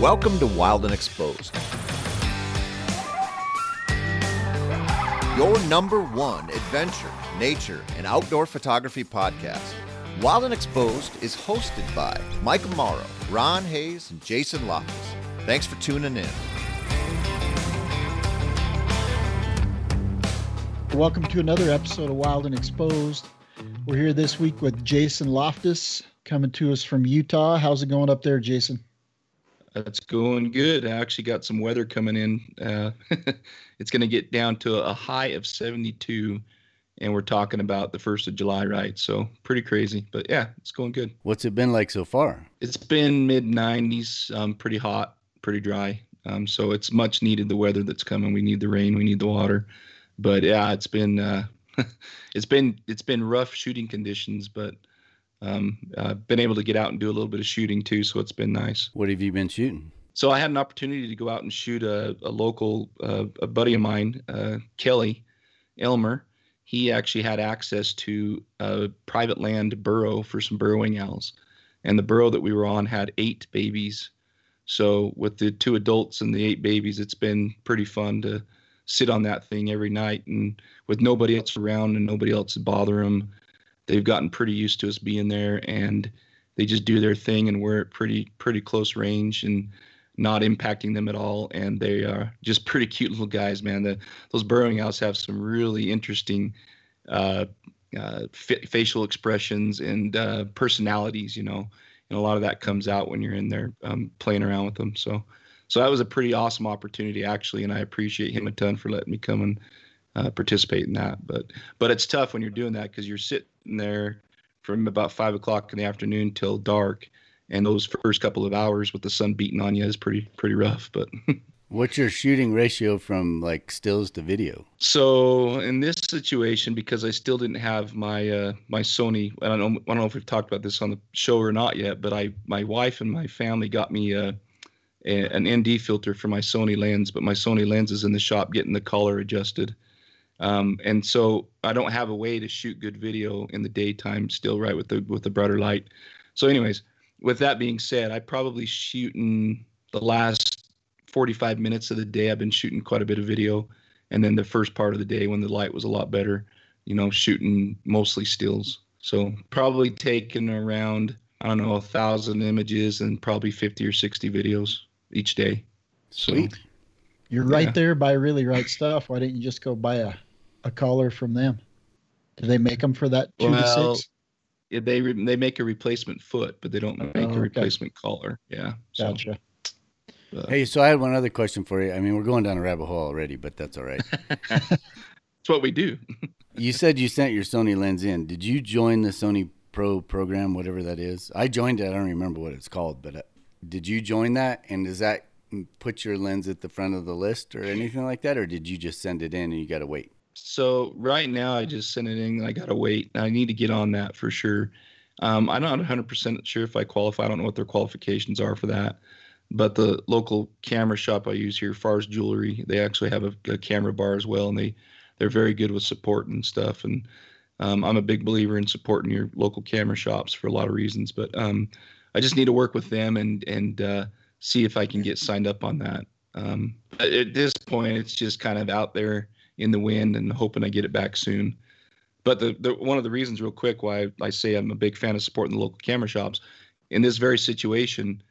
Welcome to Wild and Exposed, your number one adventure, nature, and outdoor photography podcast. Wild and Exposed is hosted by Mike Amaro, Ron Hayes, and Jason Loftus. Thanks for tuning in. Welcome to another episode of Wild and Exposed. We're here this week with Jason Loftus, coming to us from Utah. How's it going up there, Jason? It's going good. I actually got some weather coming in. It's going to get down to a high of 72, and we're talking about the 1st of July, right? So pretty crazy, but yeah, it's going good. What's it been like so far? It's been mid-90s, pretty hot, pretty dry. So it's much needed, the weather that's coming. We need the rain, we need the water. But yeah, it's been it's been rough shooting conditions, but I've been able to get out and do a little bit of shooting too, so it's been nice. What have you been shooting? So I had an opportunity to go out and shoot a local a buddy of mine, Kelly Elmer. He actually had access to a private land burrow for some burrowing owls, and the burrow that we were on had 8 babies. So with the 2 adults and the 8 babies, it's been pretty fun to sit on that thing every night, and with nobody else around and nobody else to bother them. They've gotten pretty used to us being there, and they just do their thing, and we're at pretty close range and not impacting them at all. And they are just pretty cute little guys, man. Those burrowing owls have some really interesting facial expressions and personalities, you know, and a lot of that comes out when you're in there playing around with them. So that was a pretty awesome opportunity, actually, and I appreciate him a ton for letting me come and participate in that. But it's tough when you're doing that, because you're sitting there from about 5 o'clock in the afternoon till dark, and those first couple of hours with the sun beating on you is pretty rough. But what's your shooting ratio from like stills to video? So in this situation, because I still didn't have my my Sony, I don't know if we've talked about this on the show or not yet, but my wife and my family got me an ND filter for my Sony lens, but my Sony lens is in the shop getting the color adjusted. And so I don't have a way to shoot good video in the daytime still, right, with the brighter light. So anyways, with that being said, I probably shoot in the last 45 minutes of the day. I've been shooting quite a bit of video. And then the first part of the day when the light was a lot better, you know, shooting mostly stills. So probably taking around, 1,000 images and probably 50 or 60 videos each day. Sweet. So, you're right there by Really Right Stuff. Why didn't you just go buy a collar from them? Do they make them for that 2 to 6? They make a replacement foot, but they don't make a replacement collar. Yeah. So, gotcha. Hey, so I had one other question for you. I mean, we're going down a rabbit hole already, but that's all right. It's what we do. You said you sent your Sony lens in. Did you join the Sony Pro program, whatever that is? I joined it. I don't remember what it's called, but did you join that? And does that put your lens at the front of the list or anything like that? Or did you just send it in and you got to wait? So right now I just sent it in and I got to wait. I need to get on that for sure. I'm not 100% sure if I qualify. I don't know what their qualifications are for that, but the local camera shop I use here, Fars Jewelry, they actually have a camera bar as well. And they're very good with support and stuff. And, I'm a big believer in supporting your local camera shops for a lot of reasons, but, I just need to work with them and see if I can get signed up on that. At this point, it's just kind of out there in the wind and hoping I get it back soon. But the one of the reasons, real quick, why I say I'm a big fan of supporting the local camera shops, in this very situation,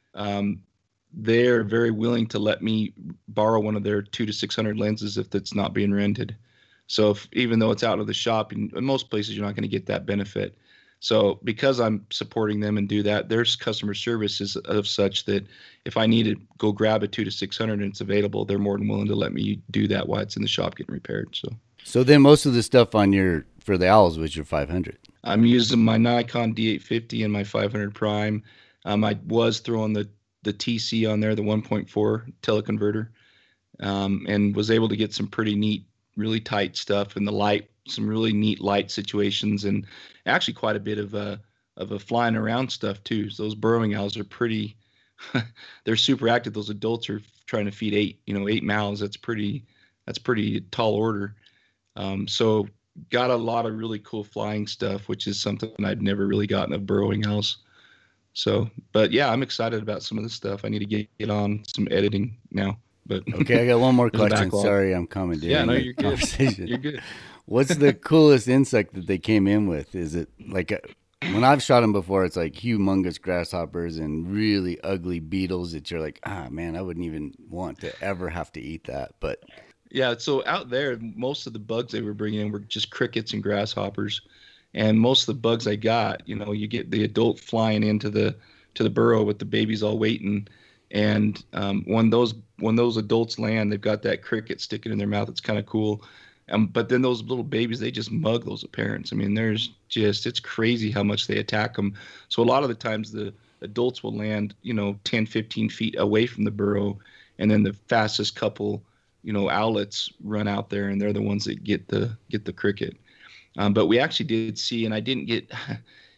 they're very willing to let me borrow one of their 200 to 600 lenses if it's not being rented. So even though it's out of the shop, in most places you're not going to get that benefit. So because I'm supporting them and do that, their customer service is of such that if I need to go grab a 200 to 600 and it's available, they're more than willing to let me do that while it's in the shop getting repaired. So then most of the stuff for the owls was your 500. I'm using my Nikon D850 and my 500 prime. I was throwing the TC on there, the 1.4 teleconverter, and was able to get some pretty neat, really tight stuff in the light. Some really neat light situations, and actually quite a bit of a flying around stuff too. So those burrowing owls are they're super active. Those adults are trying to feed 8 mouths. That's pretty tall order. So got a lot of really cool flying stuff, which is something I'd never really gotten of burrowing owls. So, but yeah, I'm excited about some of this stuff. I need to get on some editing now. But okay, I got one more question. Sorry, I'm commandeering. Yeah, no, you're good. You're good. What's the coolest insect that they came in with? Is it like when I've shot them before, it's like humongous grasshoppers and really ugly beetles that you're like, ah, man, I wouldn't even want to ever have to eat that. But yeah, so out there, most of the bugs they were bringing in were just crickets and grasshoppers. And most of the bugs I got, you know, you get the adult flying into the burrow with the babies all waiting. And when those adults land, they've got that cricket sticking in their mouth. It's kind of cool. But then those little babies, they just mug those parents. I mean, it's crazy how much they attack them. So a lot of the times the adults will land, you know, 10, 15 feet away from the burrow. And then the fastest couple, you know, owlets run out there, and they're the ones that get the cricket. But we actually did see, and I didn't get,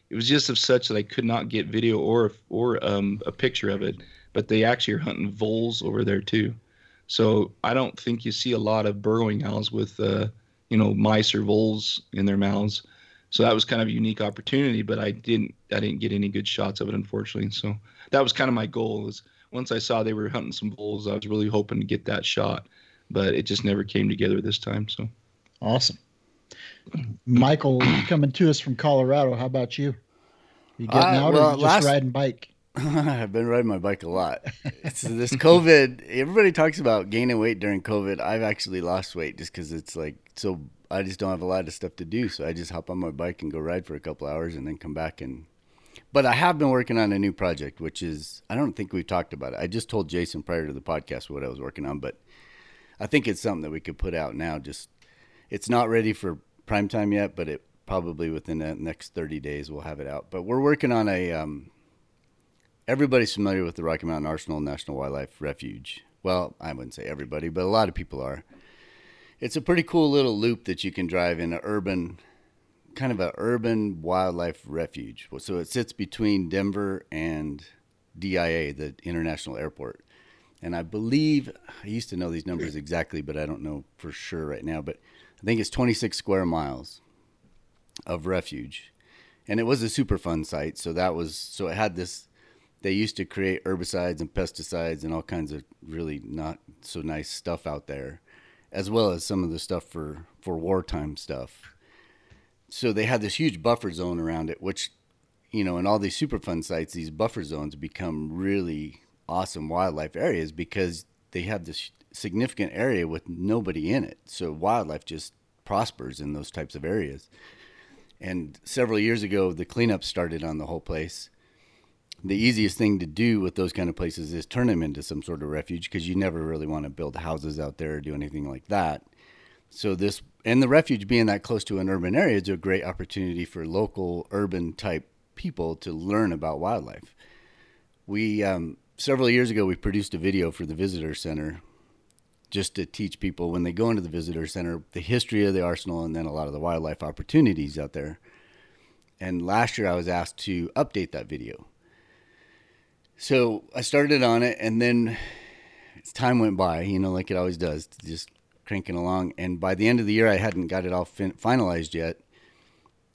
it was just of such that I could not get video or a picture of it. But they actually are hunting voles over there too. So I don't think you see a lot of burrowing owls with, you know, mice or voles in their mouths. So that was kind of a unique opportunity, but I didn't get any good shots of it, unfortunately. So that was kind of my goal, is once I saw they were hunting some voles, I was really hoping to get that shot, but it just never came together this time. So awesome. Michael, coming to us from Colorado. How about you? You getting out or just riding bike? I've been riding my bike a lot. So this COVID, everybody talks about gaining weight during COVID. I've actually lost weight just because it's like, so I just don't have a lot of stuff to do. So I just hop on my bike and go ride for a couple hours and then come back. But I have been working on a new project, which is, I don't think we've talked about it. I just told Jason prior to the podcast what I was working on, but I think it's something that we could put out now. Just, it's not ready for prime time yet, but it probably within the next 30 days we'll have it out. But we're working on a, everybody's familiar with the Rocky Mountain Arsenal National Wildlife Refuge. Well, I wouldn't say everybody, but a lot of people are. It's a pretty cool little loop that you can drive in, an urban wildlife refuge. So it sits between Denver and DIA, the international airport. And I believe, I used to know these numbers exactly, but I don't know for sure right now, but I think it's 26 square miles of refuge. And it was a Superfund site, so it had this, they used to create herbicides and pesticides and all kinds of really not so nice stuff out there, as well as some of the stuff for wartime stuff. So they had this huge buffer zone around it, which, you know, in all these Superfund sites, these buffer zones become really awesome wildlife areas because they have this significant area with nobody in it. So wildlife just prospers in those types of areas. And several years ago, the cleanup started on the whole place. The easiest thing to do with those kind of places is turn them into some sort of refuge, because you never really want to build houses out there or do anything like that. So this, and the refuge being that close to an urban area, is a great opportunity for local urban type people to learn about wildlife. We, several years ago, we produced a video for the visitor center just to teach people when they go into the visitor center, the history of the arsenal and then a lot of the wildlife opportunities out there. And last year I was asked to update that video. So I started on it, and then as time went by, you know, like it always does, just cranking along. And by the end of the year, I hadn't got it all finalized yet.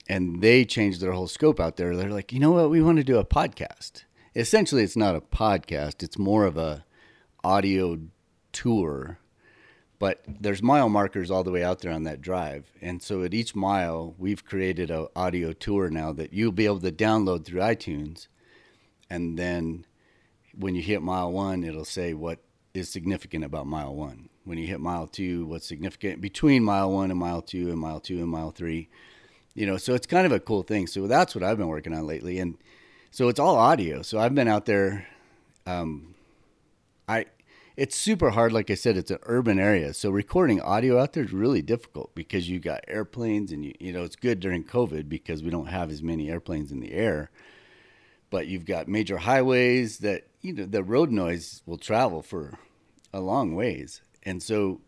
And they changed their whole scope out there. They're like, you know what? We want to do a podcast. Essentially, it's not a podcast. It's more of a audio tour. But there's mile markers all the way out there on that drive. And so at each mile, we've created an audio tour now that you'll be able to download through iTunes. And then when you hit mile one, it'll say what is significant about mile one. When you hit mile two, what's significant between mile one and mile two and mile two and mile three, you know, so it's kind of a cool thing. So that's what I've been working on lately. And so it's all audio. So I've been out there. It's super hard. Like I said, it's an urban area. So recording audio out there is really difficult because you got airplanes and you know, it's good during COVID because we don't have as many airplanes in the air, but you've got major highways that, you know, the road noise will travel for a long ways. And so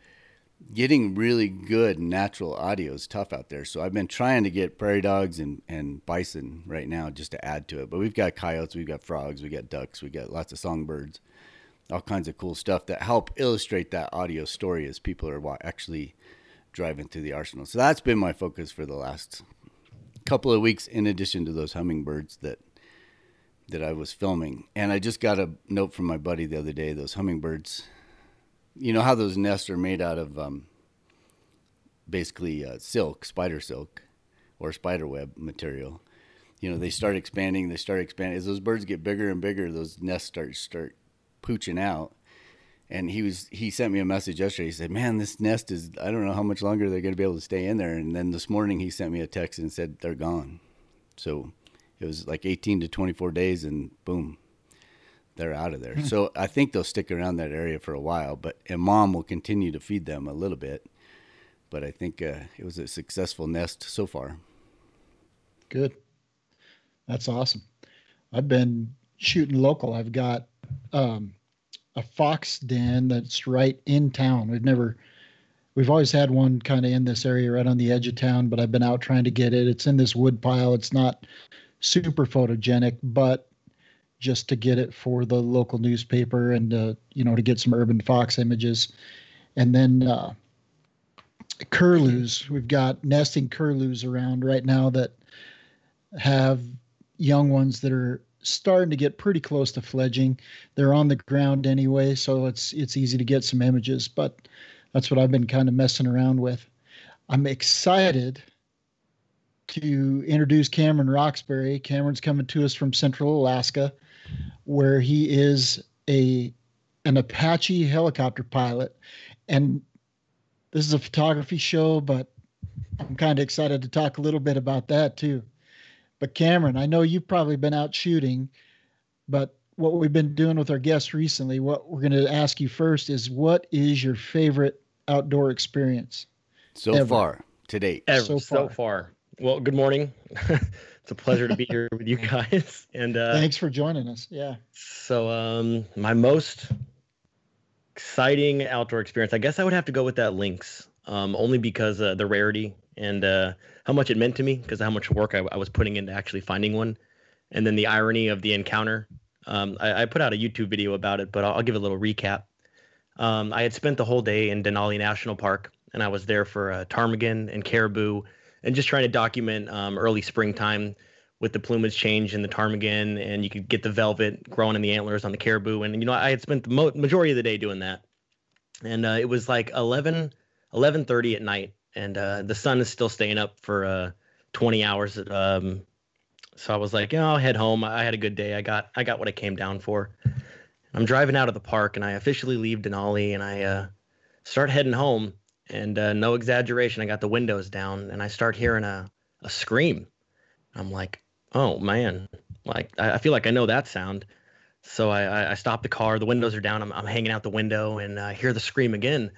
getting really good natural audio is tough out there. So I've been trying to get prairie dogs and bison right now just to add to it. But we've got coyotes, we've got frogs, we've got ducks, we've got lots of songbirds, all kinds of cool stuff that help illustrate that audio story as people are actually driving through the arsenal. So that's been my focus for the last couple of weeks, in addition to those hummingbirds that that I was filming. And I just got a note from my buddy the other day, those hummingbirds. You know how those nests are made out of basically silk, spider silk or spider web material. You know, they start expanding, As those birds get bigger and bigger, those nests start pooching out. And he sent me a message yesterday. He said, man, this nest is, I don't know how much longer they're going to be able to stay in there. And then this morning he sent me a text and said, they're gone. So it was like 18 to 24 days and boom, they're out of there. So I think they'll stick around that area for a while, and mom will continue to feed them a little bit. But I think it was a successful nest so far. Good. That's awesome. I've been shooting local. I've got, a fox den that's right in town. We've always had one kind of in this area right on the edge of town, but I've been out trying to get it. It's in this wood pile. It's not super photogenic, but just to get it for the local newspaper and, you know, to get some urban fox images. And then curlews. We've got nesting curlews around right now that have young ones that are starting to get pretty close to fledging. They're on the ground anyway, so it's easy to get some images, but that's what I've been kind of messing around with. I'm excited to introduce Cameron Roxbury. Cameron's coming to us from Central Alaska, where he is an Apache helicopter pilot. And this is a photography show, but I'm kind of excited to talk a little bit about that too. But Cameron, I know you've probably been out shooting, but what we've been doing with our guests recently, what we're going to ask you first is, what is your favorite outdoor experience? So far, to date. Well, good morning. It's a pleasure to be here with you guys. And thanks for joining us. Yeah. So my most exciting outdoor experience, I guess I would have to go with that Lynx, only because the rarity and how much it meant to me, because how much work I was putting into actually finding one. And then the irony of the encounter. I put out a YouTube video about it, but I'll give a little recap. I had spent the whole day in Denali National Park, and I was there for ptarmigan and caribou, and just trying to document early springtime with the plumage change in the ptarmigan, and you could get the velvet growing in the antlers on the caribou. And, you know, I had spent the majority of the day doing that. And it was like 11:30 at night. And the sun is still staying up for 20 hours. So I was like, you know, I'll head home. I had a good day. I got what I came down for. I'm driving out of the park, and I officially leave Denali, and I start heading home. And no exaggeration, I got the windows down, and I start hearing a scream. I'm like, oh, man. Like, I feel like I know that sound. So I stop the car. The windows are down. I'm hanging out the window, and I hear the scream again.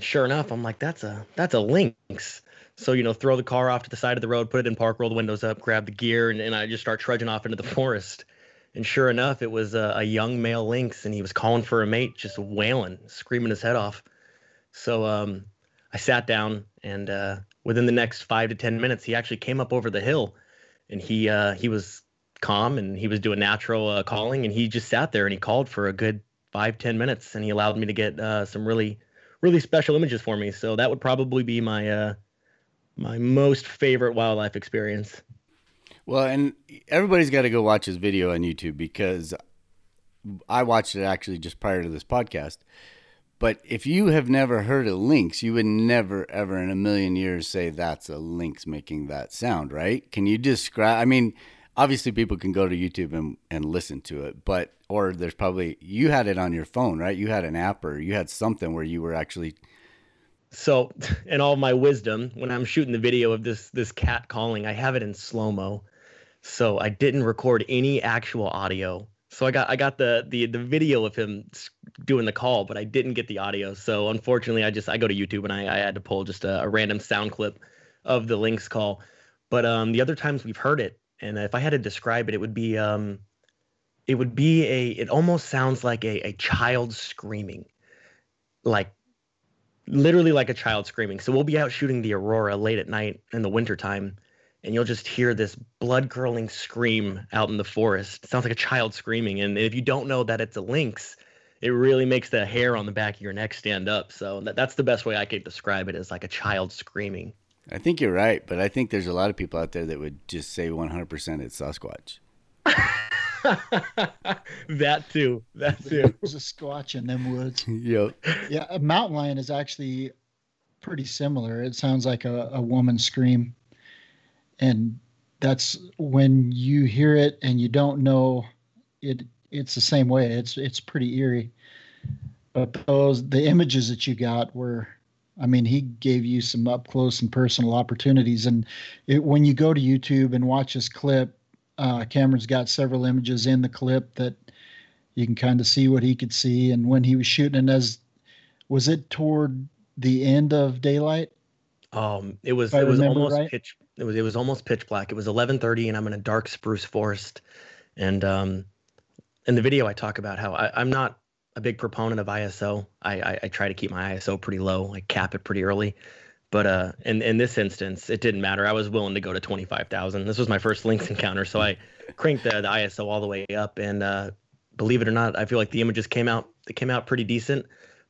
Sure enough, I'm like, that's a lynx. So, you know, throw the car off to the side of the road, put it in park, roll the windows up, grab the gear, and I just start trudging off into the forest. And sure enough, it was a young male lynx, and he was calling for a mate, just wailing, screaming his head off. So I sat down, and within the next 5 to 10 minutes, he actually came up over the hill, and he was calm, and he was doing natural calling, and he just sat there, and he called for a good 5-10 minutes, and he allowed me to get some really special images for me. So that would probably be my my most favorite wildlife experience. Well, and everybody's got to go watch his video on YouTube, because I watched it actually just prior to this podcast. But if you have never heard a lynx, you would never, ever in a million years say that's a lynx making that sound, right? Can you describe, I mean, obviously people can go to YouTube and listen to it, but, or there's probably, you had it on your phone, right? You had an app, or you had something where you were actually. So in all my wisdom, when I'm shooting the video of this cat calling, I have it in slow-mo. So I didn't record any actual audio. So I got the video of him doing the call, but I didn't get the audio. So unfortunately I go to YouTube, and I had to pull just a random sound clip of the lynx call. But the other times we've heard it, and if I had to describe it, it almost sounds like a child screaming, like literally like a child screaming. So we'll be out shooting the Aurora late at night in the wintertime, and you'll just hear this blood curdling scream out in the forest. It sounds like a child screaming. And if you don't know that it's a lynx, it really makes the hair on the back of your neck stand up. So that's the best way I could describe it, is like a child screaming. I think you're right, but I think there's a lot of people out there that would just say 100% it's Sasquatch. That too. That too. There was a squatch in them woods. Yep. Yeah. A mountain lion is actually pretty similar. It sounds like a woman scream. And that's when you hear it and you don't know it. It's the same way. It's pretty eerie. But the images that you got were, I mean, he gave you some up close and personal opportunities. And when you go to YouTube and watch this clip, Cameron's got several images in the clip that you can kind of see what he could see. And when he was shooting, and was it toward the end of daylight? It was almost right? Pitch. It was almost pitch black. It was 11:30, and I'm in a dark spruce forest. And in the video, I talk about how I'm not a big proponent of ISO. I try to keep my ISO pretty low. I cap it pretty early. But in this instance, it didn't matter. I was willing to go to 25,000. This was my first Lynx encounter, so I cranked the ISO all the way up. And believe it or not, I feel like the images came out pretty decent.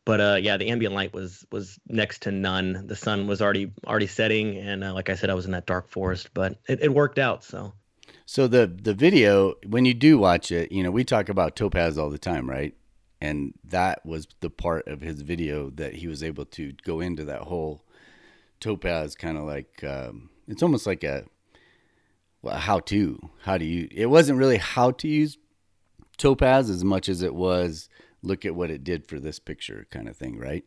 But yeah, the ambient light was next to none. The sun was already setting, and like I said, I was in that dark forest. But it worked out. So the video, when you do watch it, you know, we talk about Topaz all the time, right? And that was the part of his video that he was able to go into that whole Topaz kind of like, it's almost like a how do you, it wasn't really how to use Topaz as much as it was look at what it did for this picture kind of thing, right?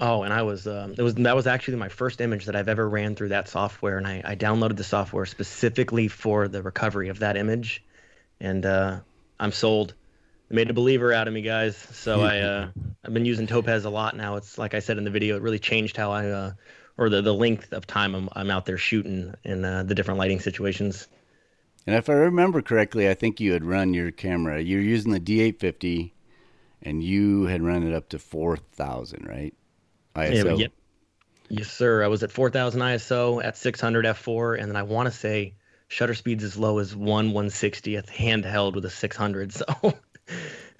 Oh, and I was, that was actually my first image that I've ever ran through that software. And I downloaded the software specifically for the recovery of that image. And I'm sold. It made a believer out of me, guys. So I've been using Topaz a lot now. It's like I said in the video, it really changed how I, or the length of time I'm out there shooting in the different lighting situations. And if I remember correctly, I think you had run your camera. You're using the D850 and you had run it up to 4,000, right? ISO. Yeah, yes, sir. I was at 4,000 ISO at 600 F4. And then I want to say shutter speeds as low as 1/160th handheld with a 600. So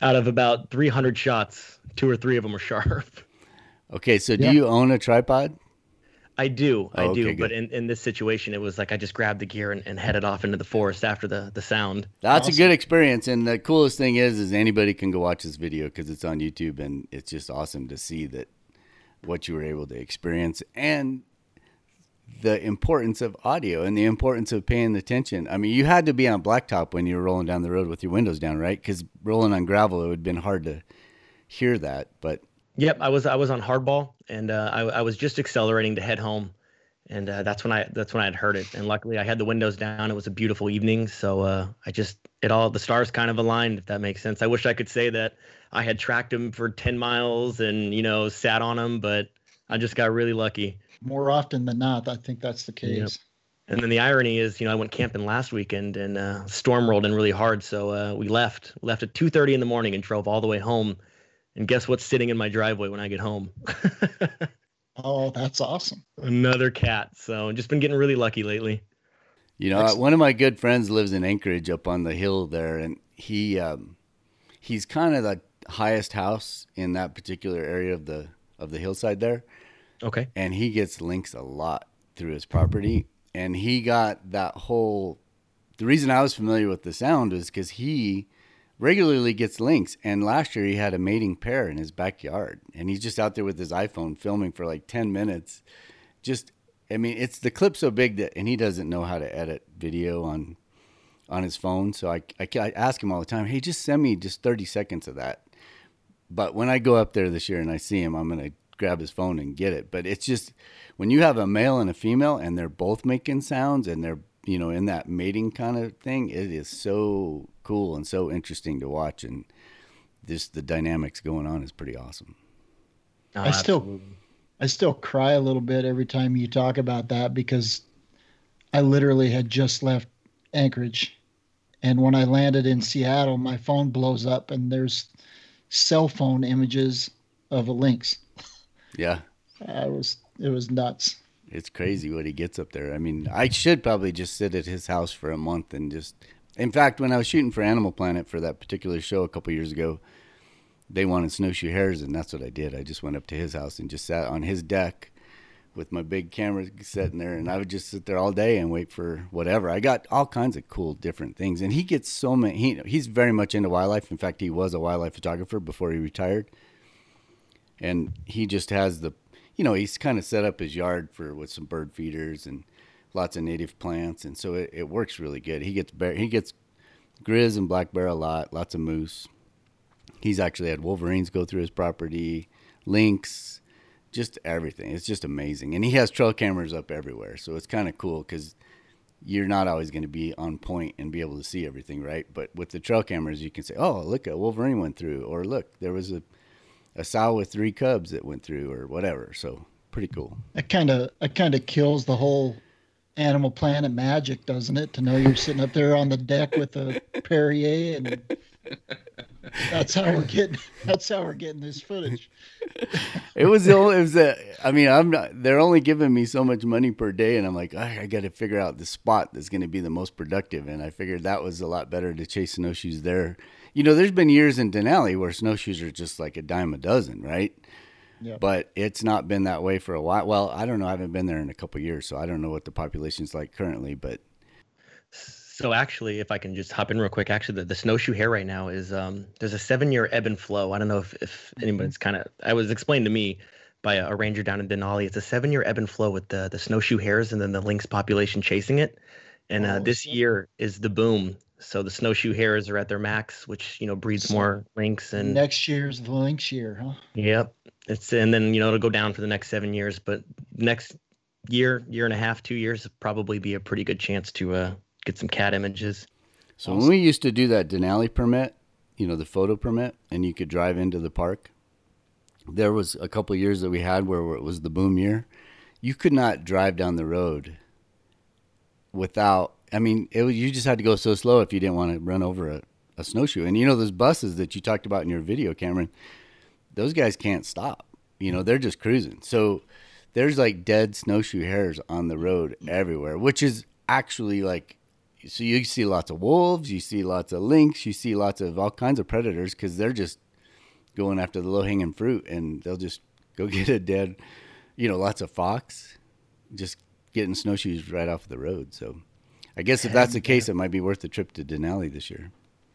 out of about 300 shots, two or three of them were sharp. Okay. So do you own a tripod? I do. I do. But in this situation, it was like I just grabbed the gear and headed off into the forest after the sound. That's awesome. A good experience. And the coolest thing is anybody can go watch this video because it's on YouTube. And it's just awesome to see that what you were able to experience and the importance of audio and the importance of paying attention. I mean, you had to be on blacktop when you were rolling down the road with your windows down, right? Because rolling on gravel, it would have been hard to hear that. But yep, I was on hardball, and I was just accelerating to head home, and that's when I had heard it. And luckily, I had the windows down. It was a beautiful evening, so the stars kind of aligned, if that makes sense. I wish I could say that I had tracked him for 10 miles and sat on him, but I just got really lucky. More often than not, I think that's the case. Yep. And then the irony is, I went camping last weekend, and storm rolled in really hard, so we left at 2:30 in the morning and drove all the way home. And guess what's sitting in my driveway when I get home? Oh, that's awesome. Another cat. So just been getting really lucky lately. One of my good friends lives in Anchorage up on the hill there. And he's kind of the highest house in that particular area of the hillside there. Okay. And he gets lynx a lot through his property. And he got that whole, the reason I was familiar with the sound is because he regularly gets lynx, and last year he had a mating pair in his backyard, and he's just out there with his iPhone filming for like 10 minutes. It's the clip so big that, and he doesn't know how to edit video on his phone, so I ask him all the time, hey, just send me just 30 seconds of that. But when I go up there this year and I see him, I'm going to grab his phone and get it. But it's just, when you have a male and a female and they're both making sounds and they're in that mating kind of thing, it is so cool and so interesting to watch. And the dynamics going on is pretty awesome. Oh, I still cry a little bit every time you talk about that, because I literally had just left Anchorage. And when I landed in Seattle, my phone blows up and there's cell phone images of a lynx. Yeah. It was nuts. It's crazy what he gets up there. I mean, I should probably just sit at his house for a month and just, in fact, when I was shooting for Animal Planet for that particular show a couple years ago, they wanted snowshoe hares, and that's what I did. I just went up to his house and just sat on his deck with my big camera sitting there, and I would just sit there all day and wait for whatever. I got all kinds of cool different things, and he gets so many. He's very much into wildlife. In fact, he was a wildlife photographer before he retired, and he just has the, you know, he's kind of set up his yard for with some bird feeders and lots of native plants, and so it works really good. He gets grizz and black bear a lot, lots of moose. He's actually had wolverines go through his property, lynx. Just everything. It's just amazing. And he has trail cameras up everywhere. So it's kind of cool because you're not always going to be on point and be able to see everything, right? But with the trail cameras, you can say, oh, look, a wolverine went through. Or look, there was a sow with 3 cubs that went through or whatever. So pretty cool. It kind of kills the whole Animal Planet magic, doesn't it? To know you're sitting up there on the deck with a Perrier and... That's how we're getting this footage. They're only giving me so much money per day, and I'm like, I got to figure out the spot that's going to be the most productive. And I figured that was a lot better to chase snowshoes there. You know, there's been years in Denali where snowshoes are just like a dime a dozen, right? Yep. But it's not been that way for a while. Well, I don't know. I haven't been there in a couple of years, so I don't know what the population's like currently, but. So actually, if I can just hop in real quick, actually, the snowshoe hare right now is there's a 7-year ebb and flow. I don't know if anybody's it was explained to me by a ranger down in Denali. It's a 7-year ebb and flow with the snowshoe hares and then the lynx population chasing it. And this year is the boom. So the snowshoe hares are at their max, which, you know, breeds more lynx. And next year's the lynx year, huh? Yep. And then, you know, it'll go down for the next 7 years. But next year and a half, 2 years, probably be a pretty good chance to get some cat images. So awesome. When we used to do that Denali permit, you know, the photo permit, and you could drive into the park, there was a couple of years that we had where it was the boom year. You could not drive down the road without, you just had to go so slow if you didn't want to run over a snowshoe. And, you know, those buses that you talked about in your video, Cameron, those guys can't stop. You know, they're just cruising. So there's like dead snowshoe hares on the road everywhere, which is actually like, so you see lots of wolves, you see lots of lynx, you see lots of all kinds of predators because they're just going after the low-hanging fruit, and they'll just go get a dead, you know, lots of fox, just getting snowshoes right off the road. So I guess if that's the case, it might be worth the trip to Denali this year.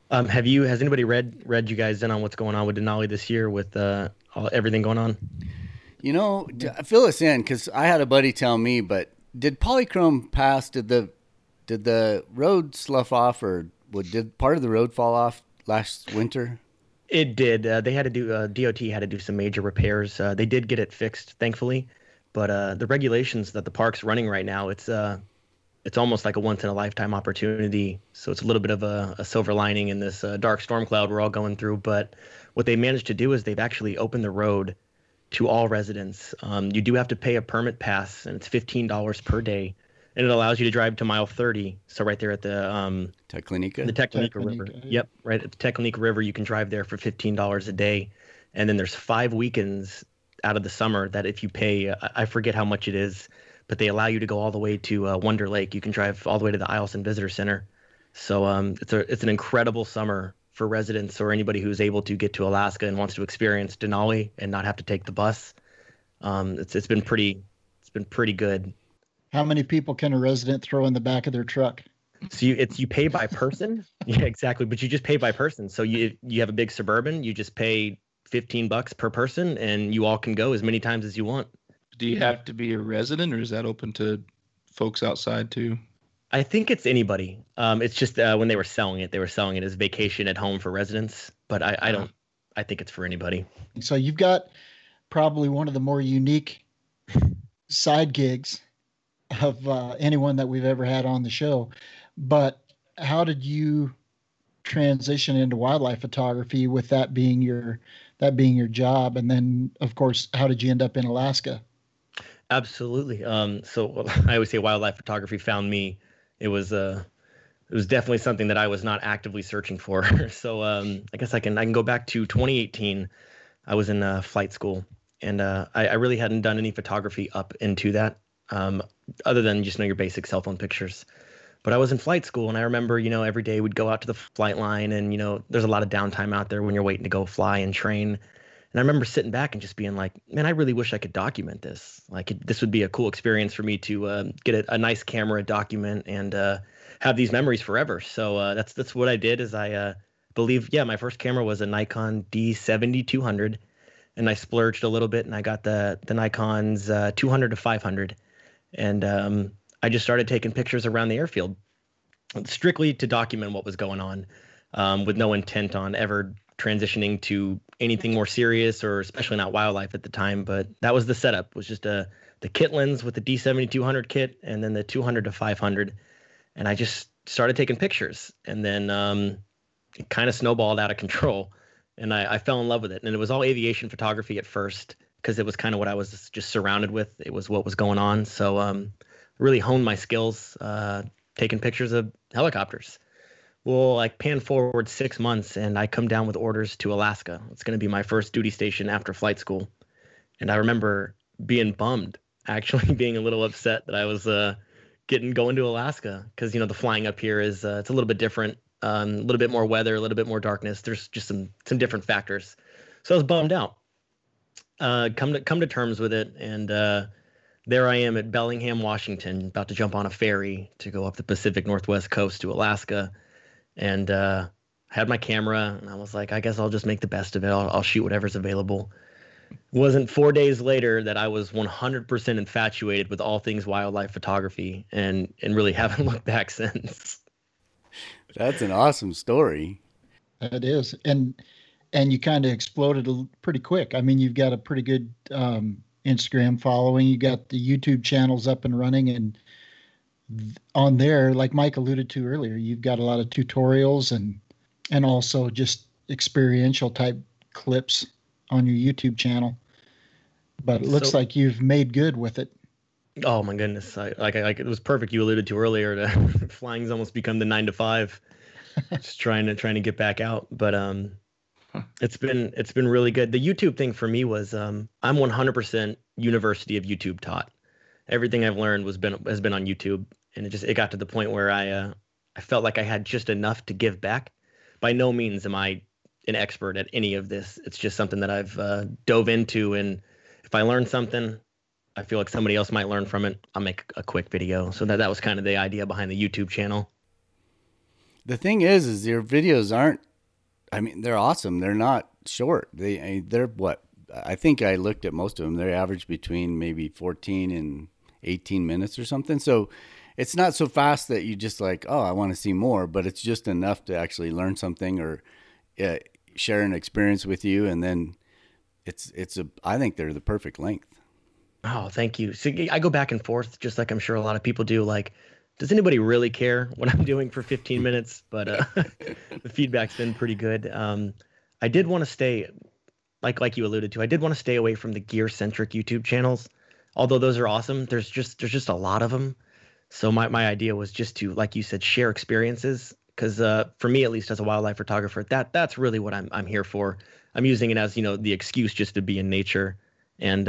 Has anybody read you guys in on what's going on with Denali this year with everything going on? You know, fill us in because I had a buddy tell me, but did polychrome pass, did the road slough off, or did part of the road fall off last winter? It did. They had to do DOT had to do some major repairs. They did get it fixed, thankfully. But the regulations that the park's running right now, it's almost like a once in a lifetime opportunity. So it's a little bit of a silver lining in this dark storm cloud we're all going through. But what they managed to do is they've actually opened the road to all residents. You do have to pay a permit pass, and it's $15 per day. And it allows you to drive to mile 30. So right there at the Teclinica. The Teclinica River. Yep, right at the Teclinica River. You can drive there for $15 a day. And then there's 5 weekends out of the summer that if you pay, I forget how much it is, but they allow you to go all the way to Wonder Lake. You can drive all the way to the Eielson Visitor Center. So it's an incredible summer for residents or anybody who's able to get to Alaska and wants to experience Denali and not have to take the bus. It's been pretty good. How many people can a resident throw in the back of their truck? So you pay by person. Yeah, exactly. But you just pay by person. So you have a big Suburban, you just pay $15 per person, and you all can go as many times as you want. Do you have to be a resident, or is that open to folks outside too? I think it's anybody. It's just when they were selling it as vacation at home for residents. But I think it's for anybody. So you've got probably one of the more unique side gigs of anyone that we've ever had on the show. But how did you transition into wildlife photography with that being your job? And then, of course, how did you end up in Alaska? Absolutely. So I always say wildlife photography found me. It was definitely something that I was not actively searching for. So I guess I can go back to 2018. I was in flight school, and I really hadn't done any photography up into that. Other than just your basic cell phone pictures. But I was in flight school, and I remember, you know, every day we'd go out to the flight line, and, you know, there's a lot of downtime out there when you're waiting to go fly and train. And I remember sitting back and just being like, man, I really wish I could document this. Like, this would be a cool experience for me to get a nice camera, document, and have these memories forever. So that's what I did. Is I believe, yeah, my first camera was a Nikon D7200, and I splurged a little bit and I got the Nikon's 200 to 500. And I just started taking pictures around the airfield strictly to document what was going on, with no intent on ever transitioning to anything more serious, or especially not wildlife at the time. But that was the setup, was just the kit lens with the D7200 kit and then the 200 to 500. And I just started taking pictures, and then it kind of snowballed out of control, and I fell in love with it. And it was all aviation photography at first, because it was kind of what I was just surrounded with. It was what was going on. So really honed my skills taking pictures of helicopters. Well, like, pan forward 6 months, and I come down with orders to Alaska. It's going to be my first duty station after flight school. And I remember being bummed, actually being a little upset that I was going to Alaska, because, you know, the flying up here is it's a little bit different, a little bit more weather, a little bit more darkness. There's just some different factors. So I was bummed out. Come to terms with it, and there I am at Bellingham, Washington, about to jump on a ferry to go up the Pacific Northwest coast to Alaska. And had my camera, and I was like, I guess I'll just make the best of it. I'll shoot whatever's available. It wasn't 4 days later that I was 100% infatuated with all things wildlife photography, and really haven't looked back since. That's an awesome story. It is, and you kind of exploded pretty quick. I mean, you've got a pretty good Instagram following. You got the YouTube channels up and running, and on there, like Mike alluded to earlier, you've got a lot of tutorials and also just experiential type clips on your YouTube channel. But it looks like you've made good with it. Oh my goodness. Like it was perfect. You alluded to earlier that flying's almost become the 9 to 5, just trying to get back out. But it's been really good. The YouTube thing for me was, I'm 100% University of YouTube taught. Everything I've learned has been on YouTube, and it got to the point where I felt like I had just enough to give back. By no means am I an expert at any of this. It's just something that I've dove into, and if I learn something, I feel like somebody else might learn from it. I'll make a quick video. So that was kind of the idea behind the YouTube channel. The thing is your videos aren't, I mean, they're awesome. They're not short. They're what? I think I looked at most of them. They average between maybe 14 and 18 minutes or something. So it's not so fast that you just like, oh, I want to see more, but it's just enough to actually learn something or share an experience with you. And then I think they're the perfect length. Oh, thank you. So I go back and forth, just like I'm sure a lot of people do. Like, does anybody really care what I'm doing for 15 minutes? But the feedback's been pretty good. I did want to stay, like you alluded to, I did want to stay away from the gear centric YouTube channels. Although those are awesome, there's just a lot of them. So my idea was just to, like you said, share experiences, because for me, at least as a wildlife photographer, that's really what I'm here for. I'm using it as, you know, the excuse just to be in nature, and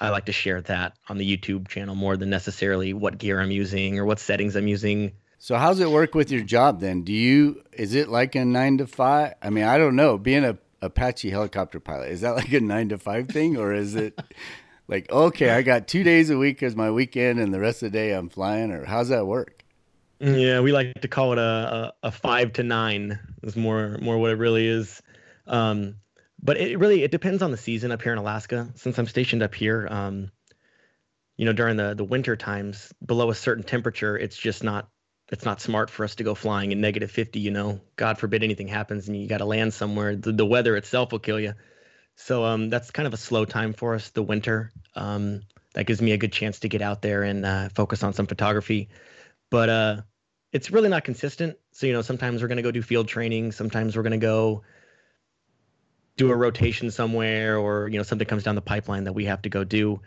I like to share that on the YouTube channel more than necessarily what gear I'm using or what settings I'm using. So how's it work with your job then? Is it like a 9 to 5? I mean, I don't know. Being a Apache helicopter pilot, is that like a 9 to 5 thing, or is it like, okay, I got 2 days a week as my weekend and the rest of the day I'm flying, or how's that work? Yeah, we like to call it a 5 to 9 is more what it really is. But it depends on the season up here in Alaska. Since I'm stationed up here, you know, during the winter times, below a certain temperature, it's not smart for us to go flying in -50, you know. God forbid anything happens and you got to land somewhere. The weather itself will kill you. So that's kind of a slow time for us, the winter. That gives me a good chance to get out there and focus on some photography. But it's really not consistent. So, you know, sometimes we're going to go do field training. Sometimes we're going to go do a rotation somewhere, or, you know, something comes down the pipeline that we have to go do.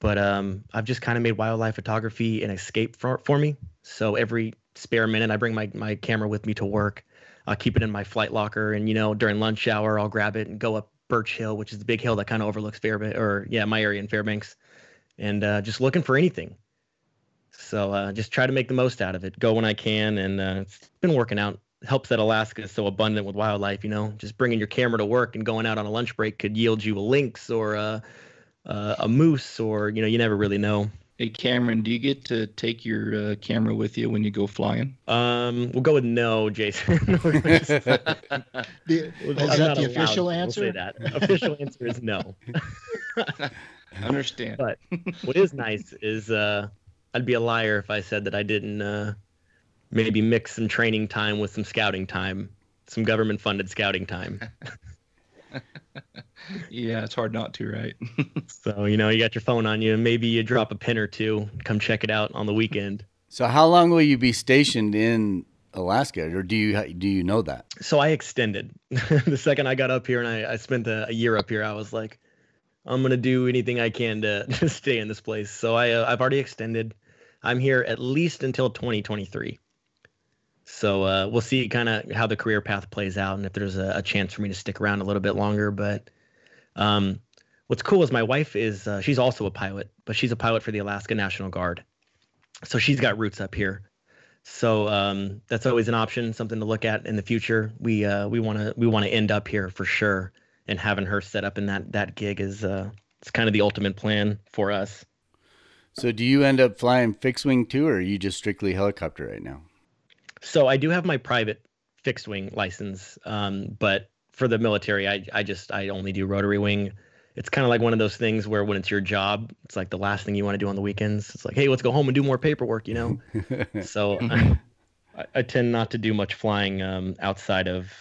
But I've just kind of made wildlife photography an escape for me. So every spare minute, I bring my camera with me to work. I'll keep it in my flight locker, and, you know, during lunch hour, I'll grab it and go up Birch Hill, which is the big hill that kind of overlooks Fairbanks, or yeah, my area in Fairbanks, and just looking for anything. So just try to make the most out of it. Go when I can, and it's been working out helps that Alaska is so abundant with wildlife, you know, just bringing your camera to work and going out on a lunch break could yield you a lynx or a moose, or, you know, you never really know. Hey, Cameron, do you get to take your camera with you when you go flying? We'll go with no, Jason. Is that the official answer? We'll say that. Official answer is no. I understand. But what is nice is I'd be a liar if I said that I didn't maybe mix some training time with some scouting time, some government-funded scouting time. Yeah, it's hard not to, right? So, you know, you got your phone on you, and maybe you drop a pin or two, come check it out on the weekend. So how long will you be stationed in Alaska, or do you know that? So I extended. The second I got up here and I spent a year up here, I was like, I'm going to do anything I can to stay in this place. So I've already extended. I'm here at least until 2023. So we'll see kind of how the career path plays out and if there's a chance for me to stick around a little bit longer. But what's cool is my wife is she's also a pilot, but she's a pilot for the Alaska National Guard. So she's got roots up here. So that's always an option, something to look at in the future. We want to end up here for sure. And having her set up in that gig is it's kind of the ultimate plan for us. So do you end up flying fixed wing too, or are you just strictly helicopter right now? So I do have my private fixed wing license, but for the military, I only do rotary wing. It's kind of like one of those things where when it's your job, it's like the last thing you want to do on the weekends. It's like, hey, let's go home and do more paperwork, you know? So I tend not to do much flying outside of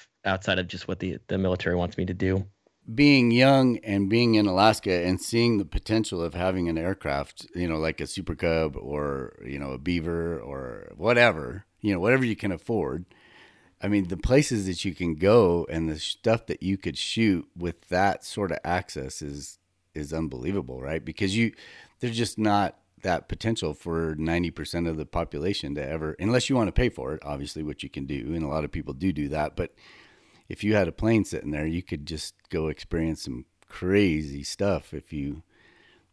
just what the military wants me to do. Being young and being in Alaska and seeing the potential of having an aircraft, you know, like a Super Cub or, you know, a Beaver or whatever, you know, whatever you can afford. I mean, the places that you can go and the stuff that you could shoot with that sort of access is unbelievable, right? Because there's just not that potential for 90% of the population to ever, unless you want to pay for it, obviously, which you can do. And a lot of people do that, but if you had a plane sitting there, you could just go experience some crazy stuff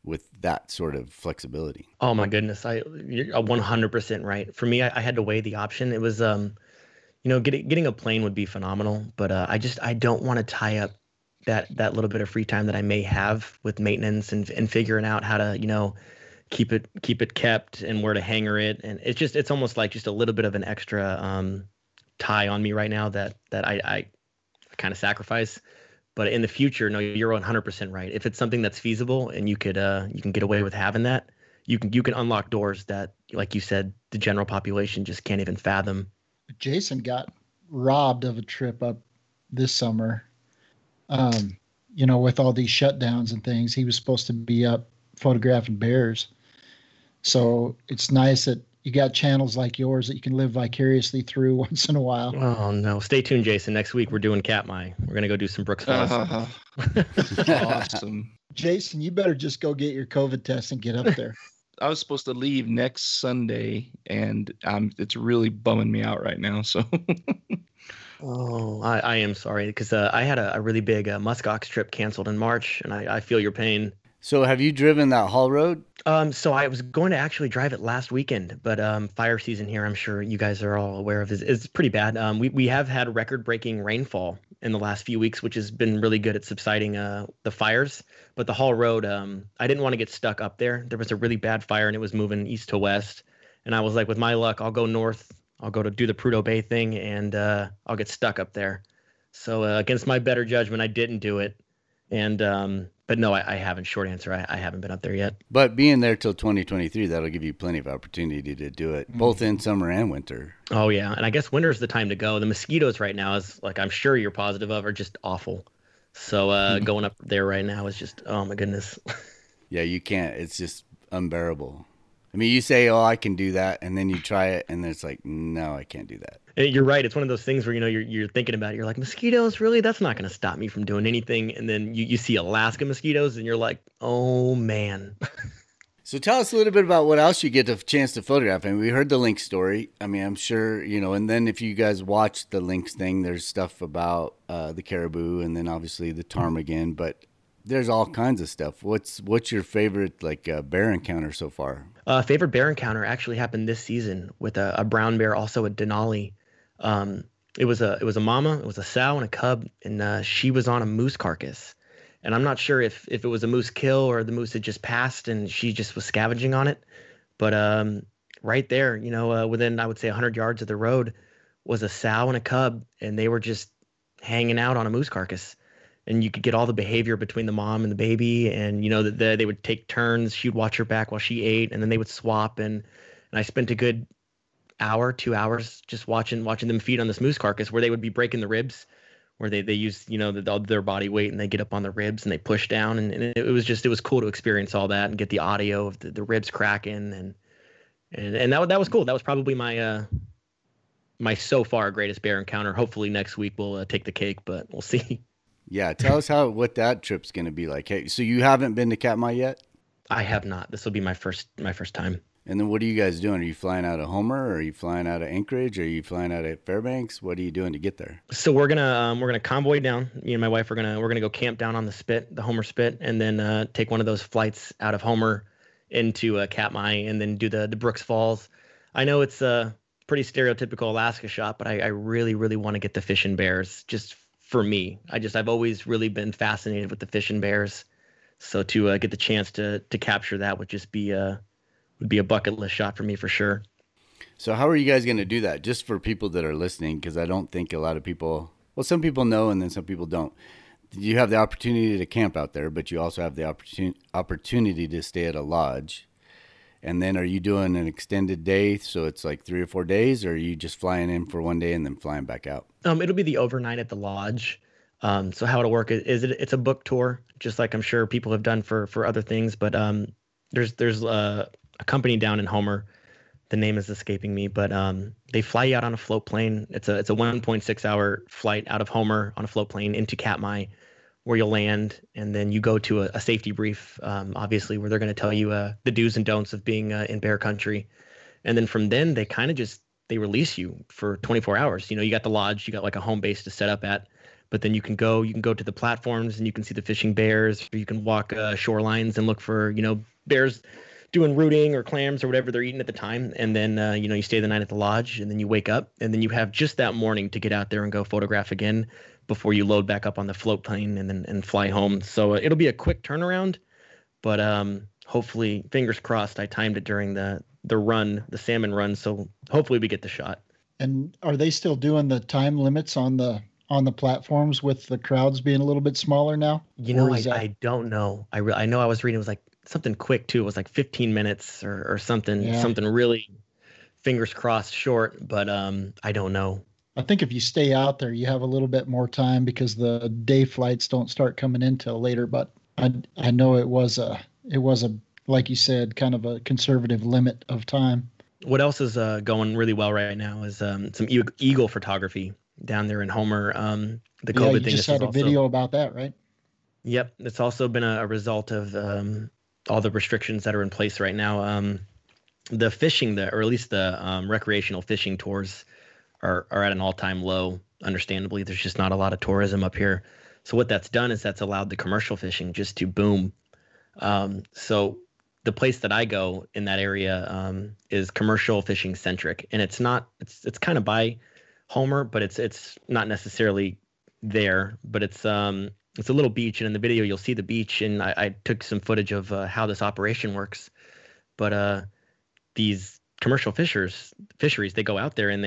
with that sort of flexibility. Oh my goodness, you're 100% right. For me, I had to weigh the option. It was, you know, getting a plane would be phenomenal, but I don't want to tie up that little bit of free time that I may have with maintenance and figuring out how to, you know, keep it kept and where to hangar it, and it's almost like just a little bit of an extra tie on me right now that I kind of sacrifice. But in the future, no, you're 100% right. If it's something that's feasible and you could you can get away with having that, you can unlock doors that, like you said, the general population just can't even fathom. Jason got robbed of a trip up this summer, you know, with all these shutdowns and things. He was supposed to be up photographing bears. So it's nice that you got channels like yours that you can live vicariously through once in a while. Oh, no. Stay tuned, Jason. Next week, we're doing Katmai. We're going to go do some Brooks Falls. Awesome. Jason, you better just go get your COVID test and get up there. I was supposed to leave next Sunday, and it's really bumming me out right now. So, oh, I am sorry, because I had a really big muskox trip canceled in March, and I feel your pain. So have you driven that haul road? So I was going to actually drive it last weekend, but fire season here, I'm sure you guys are all aware of, is pretty bad. We have had record-breaking rainfall in the last few weeks, which has been really good at subsiding the fires. But the haul road, I didn't want to get stuck up there. There was a really bad fire, and it was moving east to west. And I was like, with my luck, I'll go north. I'll go to do the Prudhoe Bay thing, and I'll get stuck up there. So against my better judgment, I didn't do it. And but no, I haven't. Short answer, I haven't been up there yet. But being there till 2023, that'll give you plenty of opportunity to do it, both in summer and winter. Oh yeah, and I guess winter's the time to go. The mosquitoes right now, is like I'm sure you're positive of, are just awful. So going up there right now is just, oh my goodness. Yeah, you can't. It's just unbearable. I mean, you say, oh, I can do that, and then you try it, and it's like, no, I can't do that. You're right. It's one of those things where, you know, you're thinking about it. You're like, mosquitoes, really? That's not going to stop me from doing anything. And then you see Alaska mosquitoes and you're like, oh, man. So tell us a little bit about what else you get a chance to photograph. I mean, we heard the lynx story. I mean, I'm sure, you know, and then if you guys watch the lynx thing, there's stuff about the caribou and then obviously the ptarmigan, but there's all kinds of stuff. What's your favorite, like, bear encounter so far? Favorite bear encounter actually happened this season with a brown bear, also a Denali. It was a mama, it was a sow and a cub, and she was on a moose carcass. And I'm not sure if it was a moose kill or the moose had just passed and she just was scavenging on it. But right there, within, I would say, 100 yards of the road was a sow and a cub, and they were just hanging out on a moose carcass. And you could get all the behavior between the mom and the baby. And, they would take turns. She'd watch her back while she ate, and then they would swap. And I spent a good hour, 2 hours just watching them feed on this moose carcass, where they would be breaking the ribs, where they use, their body weight, and they get up on the ribs and they push down. And it was cool to experience all that and get the audio of the ribs cracking. And that was cool. That was probably my, my so far greatest bear encounter. Hopefully next week we'll take the cake, but we'll see. Yeah. Tell us what that trip's going to be like. Hey, so you haven't been to Katmai yet? I have not. This will be my first time. And then what are you guys doing? Are you flying out of Homer? Or are you flying out of Anchorage? Or are you flying out of Fairbanks? What are you doing to get there? So we're gonna convoy down. Me and my wife we're gonna go camp down on the spit, the Homer spit, and then take one of those flights out of Homer into Katmai, and then do the Brooks Falls. I know it's a pretty stereotypical Alaska shot, but I really, really want to get the fish and bears. Just for me, I've always really been fascinated with the fish and bears. So to get the chance to capture that would just be would be a bucket list shot for me, for sure. So how are you guys going to do that? Just for people that are listening, because I don't think a lot of people, well, some people know and then some people don't. You have the opportunity to camp out there, but you also have the opportunity to stay at a lodge. And then are you doing an extended day? So it's like 3 or 4 days, or are you just flying in for one day and then flying back out? It'll be the overnight at the lodge. So how it'll work is it's a book tour, just like I'm sure people have done for other things. But there's a company down in Homer, the name is escaping me, but they fly you out on a float plane. It's a 1.6 hour flight out of Homer on a float plane into Katmai, where you'll land, and then you go to a safety brief, obviously, where they're going to tell you the do's and don'ts of being in bear country. And then from then, they kind of just, they release you for 24 hours. You got the lodge, you got like a home base to set up at, but then you can go to the platforms and you can see the fishing bears, or you can walk shorelines and look for, bears doing rooting or clams or whatever they're eating at the time. And then, you stay the night at the lodge, and then you wake up, and then you have just that morning to get out there and go photograph again before you load back up on the float plane and then fly home. So it'll be a quick turnaround, but hopefully, fingers crossed, I timed it during the salmon run. So hopefully we get the shot. And are they still doing the time limits on the platforms with the crowds being a little bit smaller now? I don't know. I know I was reading, it was like, something quick too. It was like 15 minutes or something, yeah. Something really fingers crossed short, but I don't know. I think if you stay out there, you have a little bit more time because the day flights don't start coming in till later, but I know it was a, like you said, kind of a conservative limit of time. What else is going really well right now is some eagle photography down there in Homer. The COVID thing. You just had a video about that, right? Yep. It's also been a result of, all the restrictions that are in place right now. The fishing, or at least the recreational fishing tours are at an all-time low, understandably. There's just not a lot of tourism up here. So what that's done is that's allowed the commercial fishing just to boom. So the place that I go in that area is commercial fishing centric. And it's kind of by Homer, but it's not necessarily there, but it's a little beach, and in the video you'll see the beach, and I took some footage of how this operation works. But these commercial fisheries, they go out there and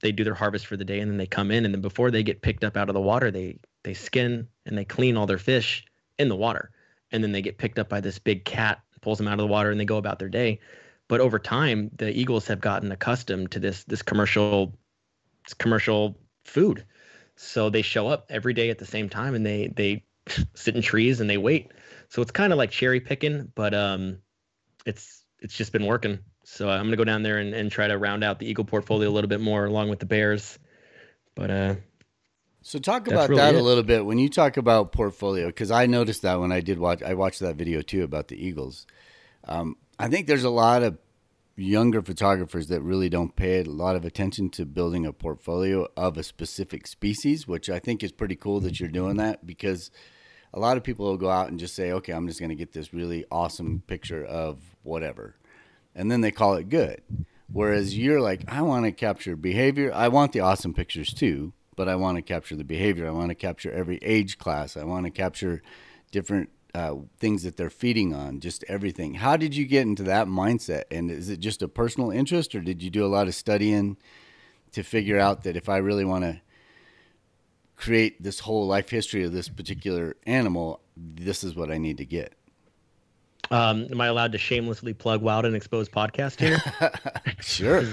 they do their harvest for the day, and then they come in, and then before they get picked up out of the water, they skin and they clean all their fish in the water, and then they get picked up by this big cat, pulls them out of the water, and they go about their day. But over time, the eagles have gotten accustomed to this commercial food. So they show up every day at the same time, and they sit in trees and they wait. So it's kind of like cherry picking, but it's just been working. So I'm going to go down there and try to round out the eagle portfolio a little bit more along with the bears. But so talk about that a little bit when you talk about portfolio, because I noticed that when I watched that video too about the eagles. I think there's a lot of younger photographers that really don't pay a lot of attention to building a portfolio of a specific species, which I think is pretty cool that you're doing that, because a lot of people will go out and just say, okay, I'm just going to get this really awesome picture of whatever. And then they call it good. Whereas you're like, I want to capture behavior. I want the awesome pictures too, but I want to capture the behavior. I want to capture every age class. I want to capture different things that they're feeding on, just everything. How did you get into that mindset? And is it just a personal interest, or did you do a lot of studying to figure out that if I really want to create this whole life history of this particular animal, this is what I need to get? Am I allowed to shamelessly plug Wild and Exposed podcast here? Sure.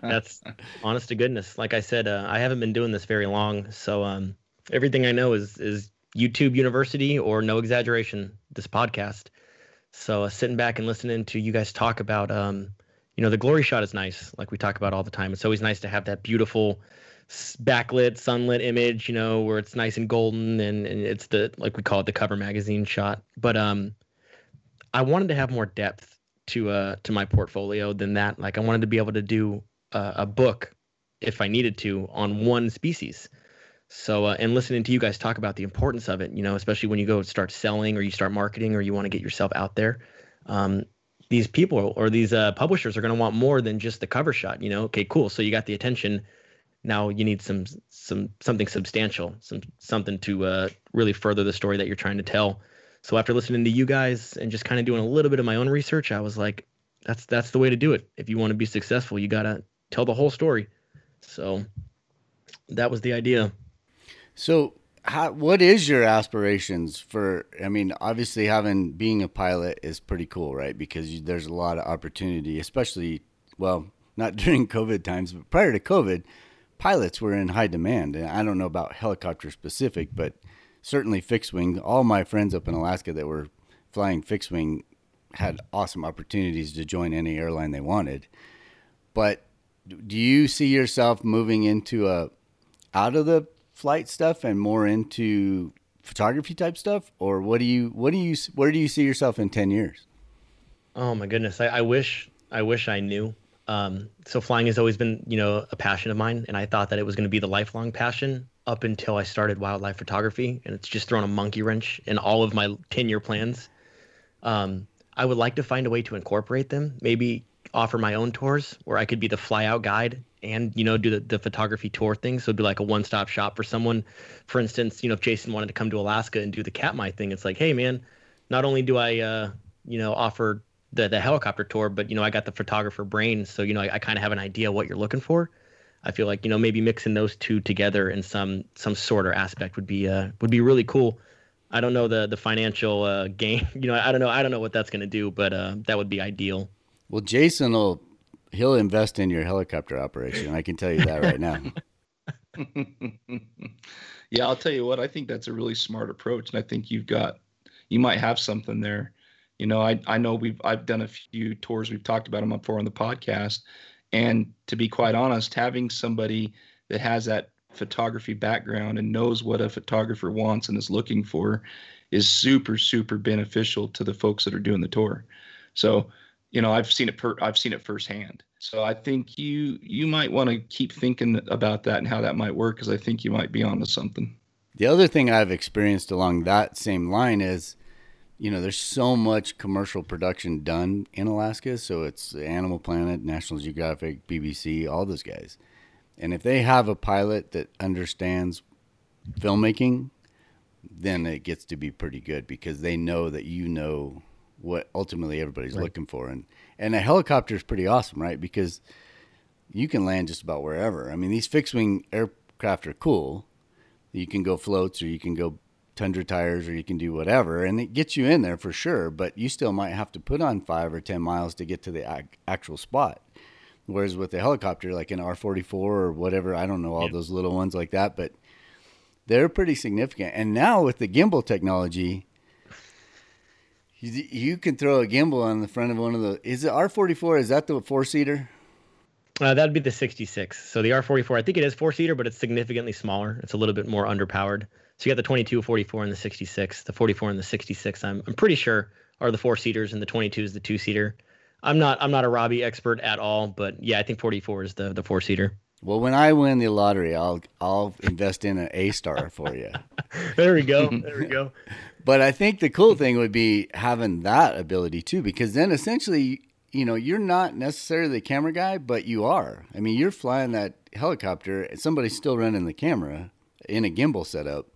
That's honest to goodness. Like I said, I haven't been doing this very long. So everything I know is YouTube University, or no exaggeration, this podcast. So sitting back and listening to you guys talk about, you know, the glory shot is nice. Like we talk about all the time. It's always nice to have that beautiful backlit, sunlit image, you know, where it's nice and golden. And it's the, like we call it, the cover magazine shot. But I wanted to have more depth to my portfolio than that. Like I wanted to be able to do a book if I needed to on one species. So, and listening to you guys talk about the importance of it, you know, especially when you go start selling or you start marketing or you want to get yourself out there, these people or these publishers are going to want more than just the cover shot, you know? Okay, cool. So you got the attention. Now you need something substantial, something to really further the story that you're trying to tell. So after listening to you guys and just kind of doing a little bit of my own research, I was like, that's the way to do it. If you want to be successful, you got to tell the whole story. So that was the idea. So what is your aspirations for, I mean, obviously being a pilot is pretty cool, right? Because there's a lot of opportunity, especially, well, not during COVID times, but prior to COVID, pilots were in high demand. And I don't know about helicopter specific, but certainly fixed wing. All my friends up in Alaska that were flying fixed wing had awesome opportunities to join any airline they wanted. But do you see yourself moving into out of the flight stuff and more into photography type stuff, or where do you see yourself in 10 years? Oh my goodness. I wish I knew. So flying has always been, you know, a passion of mine, and I thought that it was going to be the lifelong passion up until I started wildlife photography, and it's just thrown a monkey wrench in all of my 10-year plans. I would like to find a way to incorporate them, maybe offer my own tours where I could be the fly out guide and, you know, do the photography tour thing. So it'd be like a one-stop shop for someone. For instance, you know, if Jason wanted to come to Alaska and do the Katmai thing, it's like, hey man, not only do I, you know, offer the helicopter tour, but, you know, I got the photographer brain. So, you know, I kind of have an idea what you're looking for. I feel like, you know, maybe mixing those two together in some sort or aspect would be really cool. I don't know the financial gain, you know, I don't know what that's going to do, but that would be ideal. Well, Jason he'll invest in your helicopter operation. I can tell you that right now. Yeah, I'll tell you what, I think that's a really smart approach. And I think you might have something there. You know, I know I've done a few tours. We've talked about them before on the podcast. And to be quite honest, having somebody that has that photography background and knows what a photographer wants and is looking for is super, super beneficial to the folks that are doing the tour. So, you know, I've seen it firsthand. So I think you might want to keep thinking about that and how that might work, because I think you might be onto something. The other thing I've experienced along that same line is, you know, there's so much commercial production done in Alaska. So it's Animal Planet, National Geographic, BBC, all those guys. And if they have a pilot that understands filmmaking, then it gets to be pretty good, because they know that you know what ultimately everybody's right. looking for. And a helicopter is pretty awesome, right? Because you can land just about wherever. I mean, these fixed wing aircraft are cool. You can go floats, or you can go tundra tires, or you can do whatever, and it gets you in there for sure, but you still might have to put on 5 or 10 miles to get to the actual spot. Whereas with the helicopter, like an R44 or whatever, I don't know all those little ones like that, but they're pretty significant. And now with the gimbal technology, you can throw a gimbal on the front of one of the, is it R44? Is that the 4-seater? That'd be the 66. So the R44, I think it is 4-seater, but it's significantly smaller. It's a little bit more underpowered. So you got the 22, 44, and the 66. The 44 and the 66, I'm pretty sure, are the 4-seaters, and the 22 is the 2-seater. I'm not a Robbie expert at all, but yeah, I think 44 is the 4-seater. Well, when I win the lottery, I'll invest in an A-star for you. There we go. There we go. But I think the cool thing would be having that ability too, because then essentially you know, you're not necessarily the camera guy, but you are. I mean, you're flying that helicopter and somebody's still running the camera in a gimbal setup,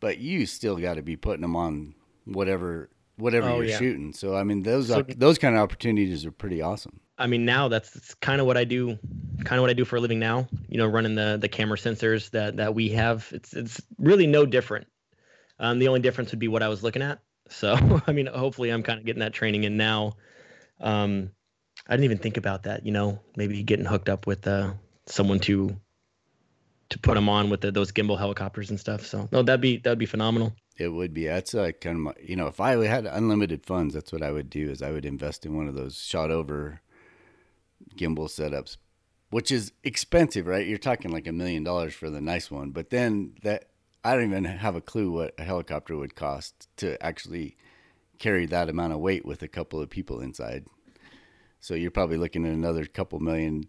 but you still got to be putting them on whatever you're shooting. So, I mean, those kind of opportunities are pretty awesome. I mean, now that's kind of what I do for a living now, you know, running the camera sensors that we have. It's really no different. The only difference would be what I was looking at. So, I mean, hopefully I'm kind of getting that training in now. I didn't even think about that, you know, maybe getting hooked up with someone to put them on with those gimbal helicopters and stuff. So, no, that'd be phenomenal. It would be. That's kind of my, you know, if I had unlimited funds, that's what I would do, is I would invest in one of those shot over gimbal setups, which is expensive, right? You're talking like $1 million for the nice one, but then that, I don't even have a clue what a helicopter would cost to actually carry that amount of weight with a couple of people inside. So you're probably looking at another couple million,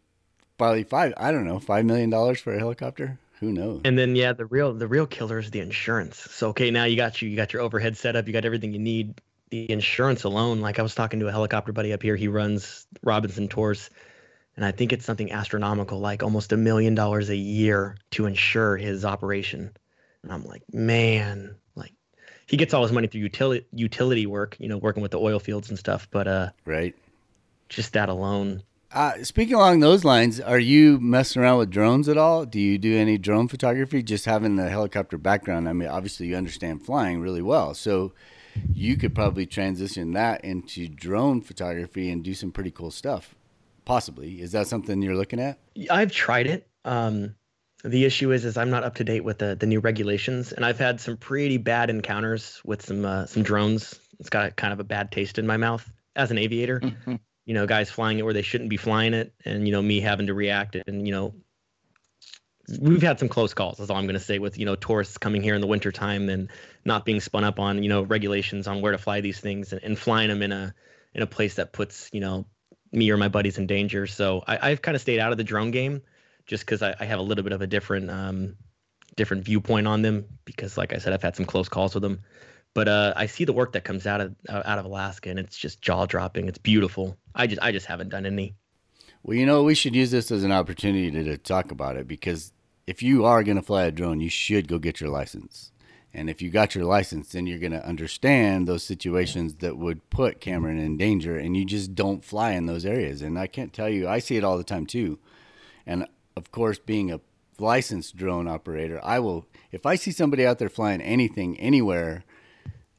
probably $5 million for a helicopter. Who knows? And then, yeah, the real killer is the insurance. So, okay, now you got your overhead set up. You got everything you need. The insurance alone, like I was talking to a helicopter buddy up here. He runs Robinson Tours, and I think it's something astronomical, like almost $1 million a year to insure his operation. And I'm like, man, like he gets all his money through utility work, you know, working with the oil fields and stuff. But right, just that alone. Speaking along those lines, are you messing around with drones at all? Do you do any drone photography? Just having the helicopter background, I mean, obviously you understand flying really well. So you could probably transition that into drone photography and do some pretty cool stuff, possibly. Is that something you're looking at? I've tried it. The issue is I'm not up to date with the new regulations, and I've had some pretty bad encounters with some drones. It's got kind of a bad taste in my mouth as an aviator. Mm-hmm. You know, guys flying it where they shouldn't be flying it, and, you know, me having to react. And, you know, we've had some close calls, is all I'm going to say, with, you know, tourists coming here in the wintertime and not being spun up on, you know, regulations on where to fly these things, and flying them in a place that puts, you know, me or my buddies in danger. So I've kind of stayed out of the drone game just because I have a little bit of a different viewpoint on them, because, like I said, I've had some close calls with them. But I see the work that comes out of Alaska, and it's just jaw dropping. It's beautiful. I just haven't done any. Well, you know, we should use this as an opportunity to talk about it, because if you are going to fly a drone, you should go get your license. And if you got your license, then you're going to understand those situations that would put Cameron in danger, and you just don't fly in those areas. And I can't tell you, I see it all the time too. And of course, being a licensed drone operator, if I see somebody out there flying anything anywhere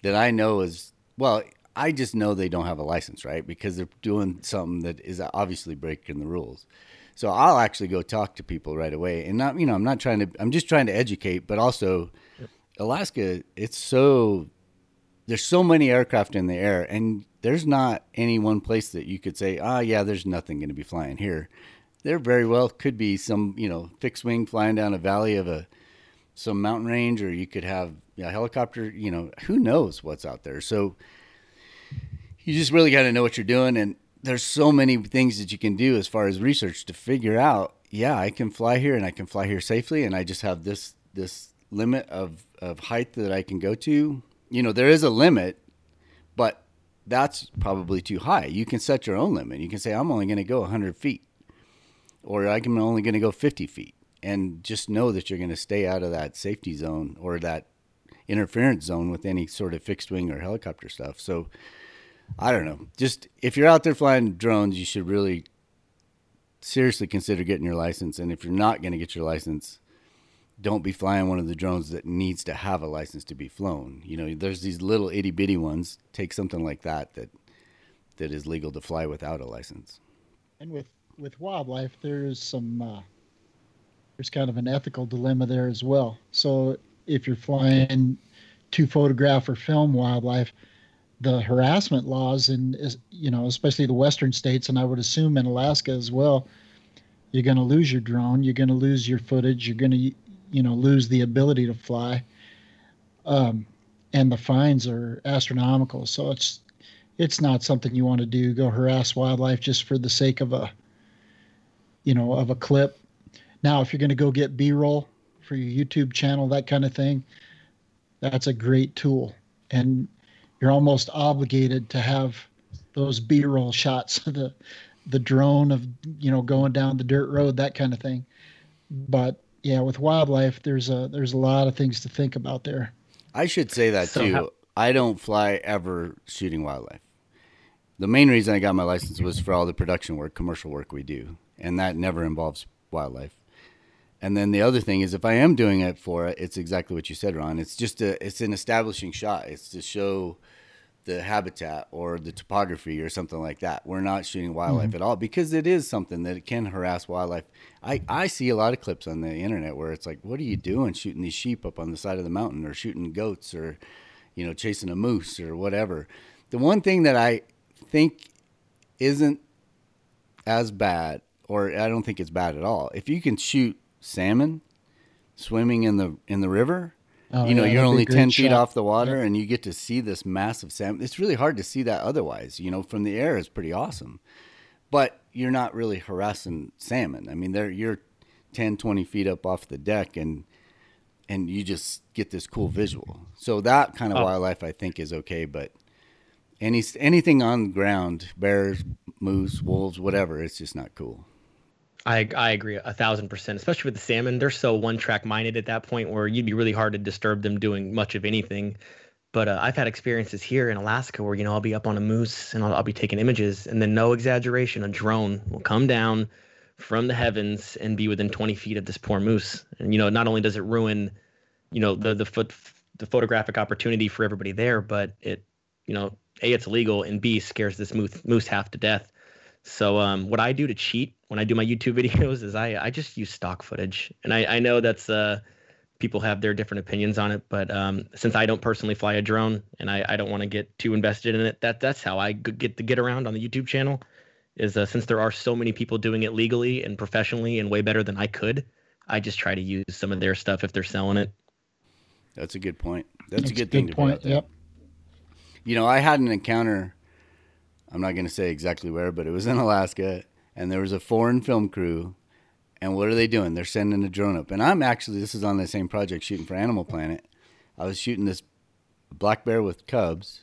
that I know is, well, I just know they don't have a license, right? Because they're doing something that is obviously breaking the rules. So I'll actually go talk to people right away, and not, you know, I'm just trying to educate, but also Alaska, there's so many aircraft in the air, and there's not any one place that you could say, yeah, there's nothing going to be flying here. There very well could be some, you know, fixed wing flying down a valley of some mountain range, or you could have a helicopter, you know, who knows what's out there. So you just really got to know what you're doing. And there's so many things that you can do as far as research to figure out, yeah, I can fly here, and I can fly here safely, and I just have this limit of height that I can go to. You know, there is a limit, but that's probably too high. You can set your own limit. You can say, I'm only going to go 100 feet, or I'm only going to go 50 feet. And just know that you're going to stay out of that safety zone or that interference zone with any sort of fixed wing or helicopter stuff. So I don't know, just if you're out there flying drones, you should really seriously consider getting your license. And if you're not going to get your license, don't be flying one of the drones that needs to have a license to be flown. You know, there's these little itty bitty ones. Take something like that is legal to fly without a license. And with wildlife, there's there's kind of an ethical dilemma there as well. So if you're flying to photograph or film wildlife, the harassment laws in, you know, especially the western states, and I would assume in Alaska as well, you're going to lose your drone, you're going to lose your footage, you're going to, you know, lose the ability to fly, and the fines are astronomical. So it's not something you want to do. Go harass wildlife just for the sake of a clip. Now, if you're going to go get B-roll for your YouTube channel, that kind of thing, that's a great tool. And you're almost obligated to have those B-roll shots of the drone of, you know, going down the dirt road, that kind of thing. But yeah, with wildlife, there's a lot of things to think about there. I should say that so too. I don't fly ever shooting wildlife. The main reason I got my license was for all the production work, commercial work we do. And that never involves wildlife. And then the other thing is, if I am doing it for it, it's exactly what you said, Ron. It's just it's an establishing shot. It's to show the habitat or the topography or something like that. We're not shooting wildlife at all, because it is something that it can harass wildlife. I see a lot of clips on the internet where it's like, what are you doing shooting these sheep up on the side of the mountain, or shooting goats, or, you know, chasing a moose or whatever. The one thing that I think isn't as bad, or I don't think it's bad at all, if you can shoot salmon swimming in the river, you know, you're only 10 feet off the water and you get to see this massive salmon. It's really hard to see that otherwise, you know, from the air is pretty awesome, but you're not really harassing salmon. I mean, you're 10, 20 feet up off the deck, and you just get this cool visual. So that kind of wildlife I think is okay, but anything on ground, bears, moose, wolves, whatever, it's just not cool. I agree 1,000%, especially with the salmon. They're so one-track minded at that point where you'd be really hard to disturb them doing much of anything. But I've had experiences here in Alaska where, you know, I'll be up on a moose and I'll be taking images, and then no exaggeration, a drone will come down from the heavens and be within 20 feet of this poor moose. And, you know, not only does it ruin, you know, the photographic opportunity for everybody there, but it, you know, A, it's illegal, and B, scares this moose half to death. So what I do to cheat when I do my YouTube videos is I just use stock footage. And I know that's people have their different opinions on it, but since I don't personally fly a drone and I don't want to get too invested in it, that's how I get to get around on the YouTube channel is since there are so many people doing it legally and professionally and way better than I could, I just try to use some of their stuff if they're selling it. That's a good point. That's a good thing to point out there. Yep. You know, I had an encounter, I'm not going to say exactly where, but it was in Alaska, and there was a foreign film crew, and what are they doing? They're sending a drone up. And I'm actually, this is on the same project shooting for Animal Planet. I was shooting this black bear with cubs,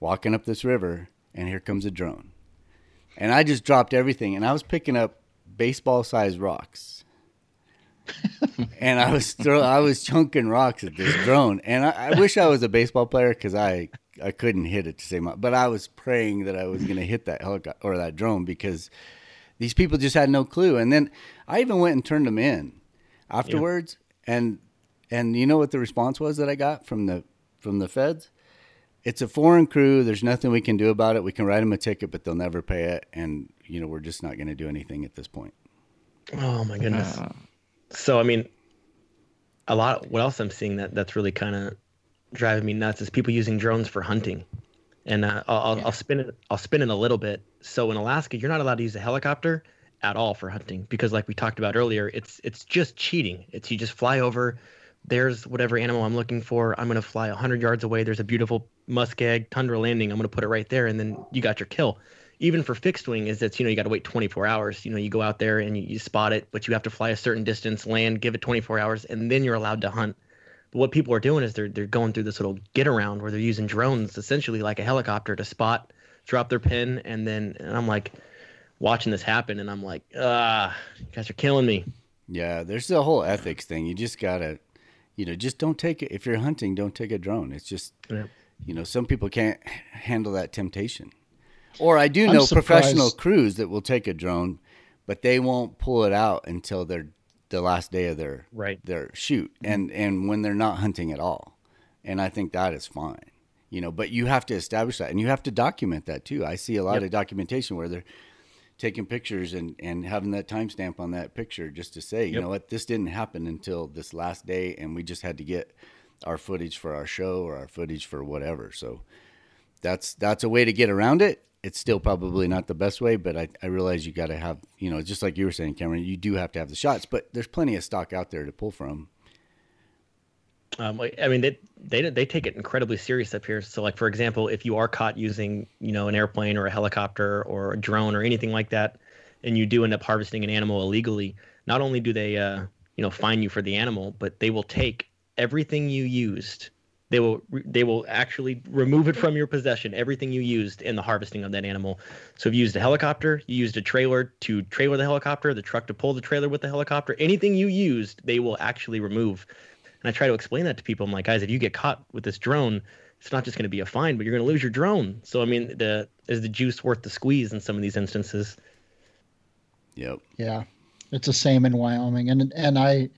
walking up this river, and here comes a drone. And I just dropped everything, and I was picking up baseball-sized rocks. And I was chunking rocks at this drone. And I wish I was a baseball player, because I couldn't hit it to save my, but I was praying that I was going to hit that helicopter or that drone, because these people just had no clue. And then I even went and turned them in afterwards. Yeah. And you know what the response was that I got from the feds? It's a foreign crew. There's nothing we can do about it. We can write them a ticket, but they'll never pay it. And, you know, we're just not going to do anything at this point. Oh my goodness. So, I mean, what else I'm seeing that's really kind of driving me nuts is people using drones for hunting. And I'll spin it a little bit. So in Alaska, you're not allowed to use a helicopter at all for hunting, because like we talked about earlier, it's just cheating. It's you just fly over, there's whatever animal I'm looking for. I'm going to fly 100 yards away. There's a beautiful muskeg, tundra landing. I'm going to put it right there, and then you got your kill. Even for fixed wing is that's, you know, you got to wait 24 hours. You know, you go out there and you spot it, but you have to fly a certain distance, land, give it 24 hours, and then you're allowed to hunt. But what people are doing is they're going through this little get around where they're using drones essentially like a helicopter to spot, drop their pin, and I'm like watching this happen, and I'm like, you guys are killing me. Yeah, there's the whole ethics thing. You just gotta, you know, just don't take it. If you're hunting, don't take a drone. It's just, you know, some people can't handle that temptation. Or I do know professional crews that will take a drone, but they won't pull it out until the last day of their shoot, and when they're not hunting at all. And I think that is fine, you know, but you have to establish that, and you have to document that too. I see a lot of documentation where they're taking pictures and having that timestamp on that picture just to say, you know what, this didn't happen until this last day, and we just had to get our footage for our show or our footage for whatever. So that's a way to get around it. It's still probably not the best way, but I realize you got to have, you know, just like you were saying, Cameron, you do have to have the shots, but there's plenty of stock out there to pull from. I mean, they take it incredibly serious up here. So like, for example, if you are caught using, you know, an airplane or a helicopter or a drone or anything like that, and you do end up harvesting an animal illegally, not only do they, you know, fine you for the animal, but they will take everything you used They will actually remove it from your possession, everything you used in the harvesting of that animal. So if you used a helicopter, you used a trailer to trailer the helicopter, the truck to pull the trailer with the helicopter, anything you used, they will actually remove. And I try to explain that to people. I'm like, guys, if you get caught with this drone, it's not just going to be a fine, but you're going to lose your drone. So, I mean, is the juice worth the squeeze in some of these instances? Yep. Yeah. It's the same in Wyoming. And I,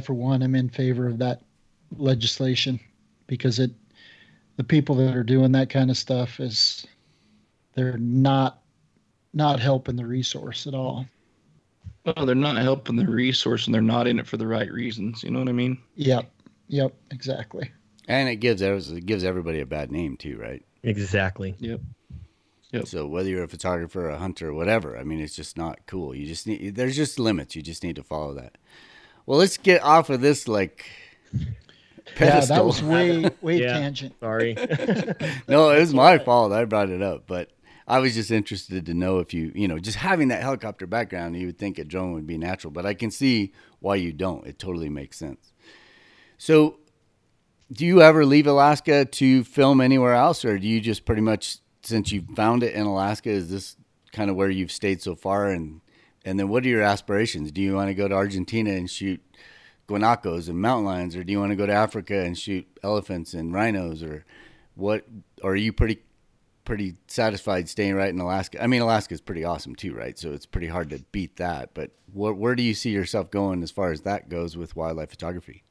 for one, am in favor of that legislation, because the people that are doing that kind of stuff, is they're not helping the resource at all. Well, they're not helping the resource, and they're not in it for the right reasons. You know what I mean? Yep. Yep. Exactly. And it gives everybody a bad name too, right? Exactly. Yep. Yep. So whether you're a photographer, a hunter, or whatever, I mean, it's just not cool. There's just limits. You just need to follow that. Well, let's get off of this pedestal. Yeah, that was way tangent. Sorry. No, it was my fault. I brought it up, but I was just interested to know if you just having that helicopter background, you would think a drone would be natural, but I can see why you don't. It totally makes sense. So do you ever leave Alaska to film anywhere else, or do you just pretty much, since you found it in Alaska, is this kind of where you've stayed so far? And then what are your aspirations? Do you want to go to Argentina and shoot guanacos and mountain lions, or do you want to go to Africa and shoot elephants and rhinos, or what? Or are you pretty satisfied staying right in Alaska? I mean, Alaska is pretty awesome too, right? So it's pretty hard to beat that. But where do you see yourself going as far as that goes with wildlife photography?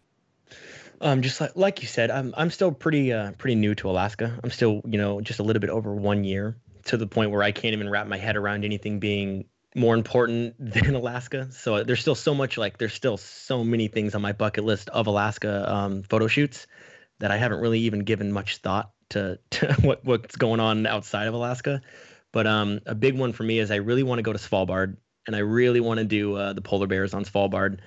Just like you said, I'm still pretty new to Alaska. I'm still, just a little bit over 1 year, to the point where I can't even wrap my head around anything being more important than Alaska. So there's still so much, there's still so many things on my bucket list of Alaska photo shoots that I haven't really even given much thought to what's going on outside of Alaska. But a big one for me is I really want to go to Svalbard, and I really want to do the polar bears on Svalbard.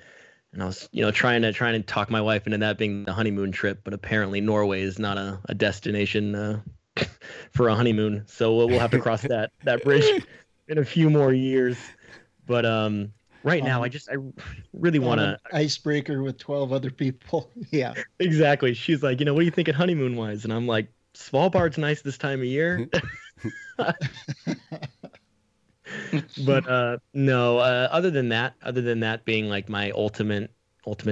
And I was, trying to talk my wife into that being the honeymoon trip, but apparently Norway is not a destination for a honeymoon. So we'll have to cross that bridge in a few more years. But right now, I really want to icebreaker with 12 other people. Yeah, exactly. She's like, what are you thinking honeymoon wise? And I'm like, Svalbard's nice this time of year. But no, other than that being my ultimate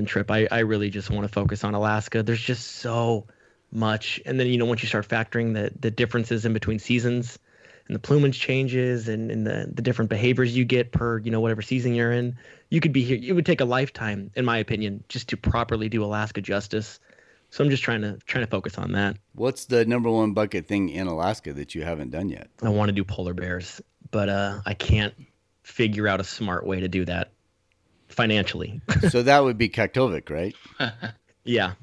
trip, I really just want to focus on Alaska. There's just so much. And then, once you start factoring the differences in between seasons, and the plumage changes and the different behaviors you get per, whatever season you're in, you could be here. It would take a lifetime, in my opinion, just to properly do Alaska justice. So I'm just trying to focus on that. What's the number one bucket thing in Alaska that you haven't done yet? I want to do polar bears, but I can't figure out a smart way to do that financially. So that would be Kaktovik, right? Yeah,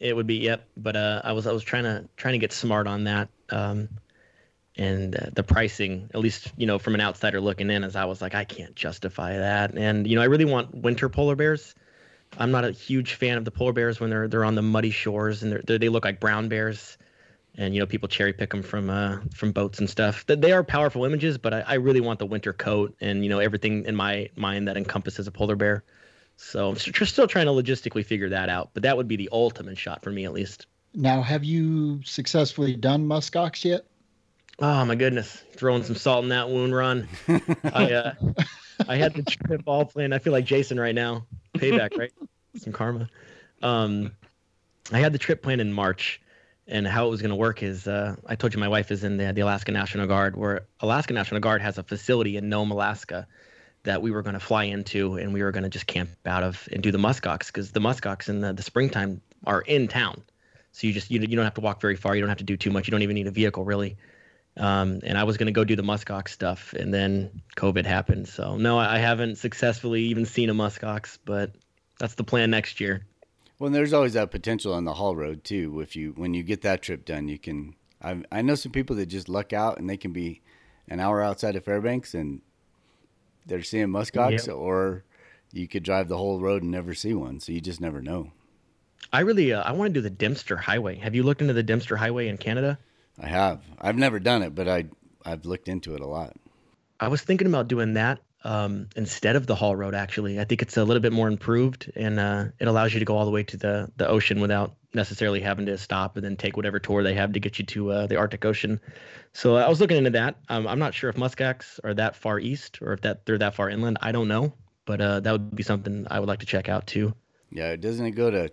it would be. Yep. But I was trying to get smart on that. And the pricing, at least, from an outsider looking in, as I was like, I can't justify that. And, I really want winter polar bears. I'm not a huge fan of the polar bears when they're on the muddy shores, and they look like brown bears. And, people cherry pick them from boats and stuff. They are powerful images, but I really want the winter coat and, everything in my mind that encompasses a polar bear. So I'm still trying to logistically figure that out. But that would be the ultimate shot for me, at least. Now, have you successfully done muskox yet? Oh my goodness! Throwing some salt in that wound, Ron. I had the trip all planned. I feel like Jason right now. Payback, right? Some karma. I had the trip planned in March, and how it was going to work is I told you my wife is in the Alaska National Guard, where Alaska National Guard has a facility in Nome, Alaska, that we were going to fly into, and we were going to just camp out of and do the muskox, because the muskox in the springtime are in town, so you don't have to walk very far. You don't have to do too much. You don't even need a vehicle, really. And I was going to go do the muskox stuff, and then COVID happened. So no, I haven't successfully even seen a muskox, but that's the plan next year. Well, and there's always that potential on the haul road too. If when you get that trip done, you can, I know some people that just luck out, and they can be an hour outside of Fairbanks and they're seeing muskox. Yep. Or you could drive the whole road and never see one. So you just never know. I really, I want to do the Dempster Highway. Have you looked into the Dempster Highway in Canada? I have. I've never done it, but I've looked into it a lot. I was thinking about doing that instead of the haul road, actually. I think it's a little bit more improved, and it allows you to go all the way to the ocean without necessarily having to stop and then take whatever tour they have to get you to the Arctic Ocean. So I was looking into that. I'm not sure if muskox are that far east or if they're that far inland. I don't know, but that would be something I would like to check out too. Yeah, doesn't it go to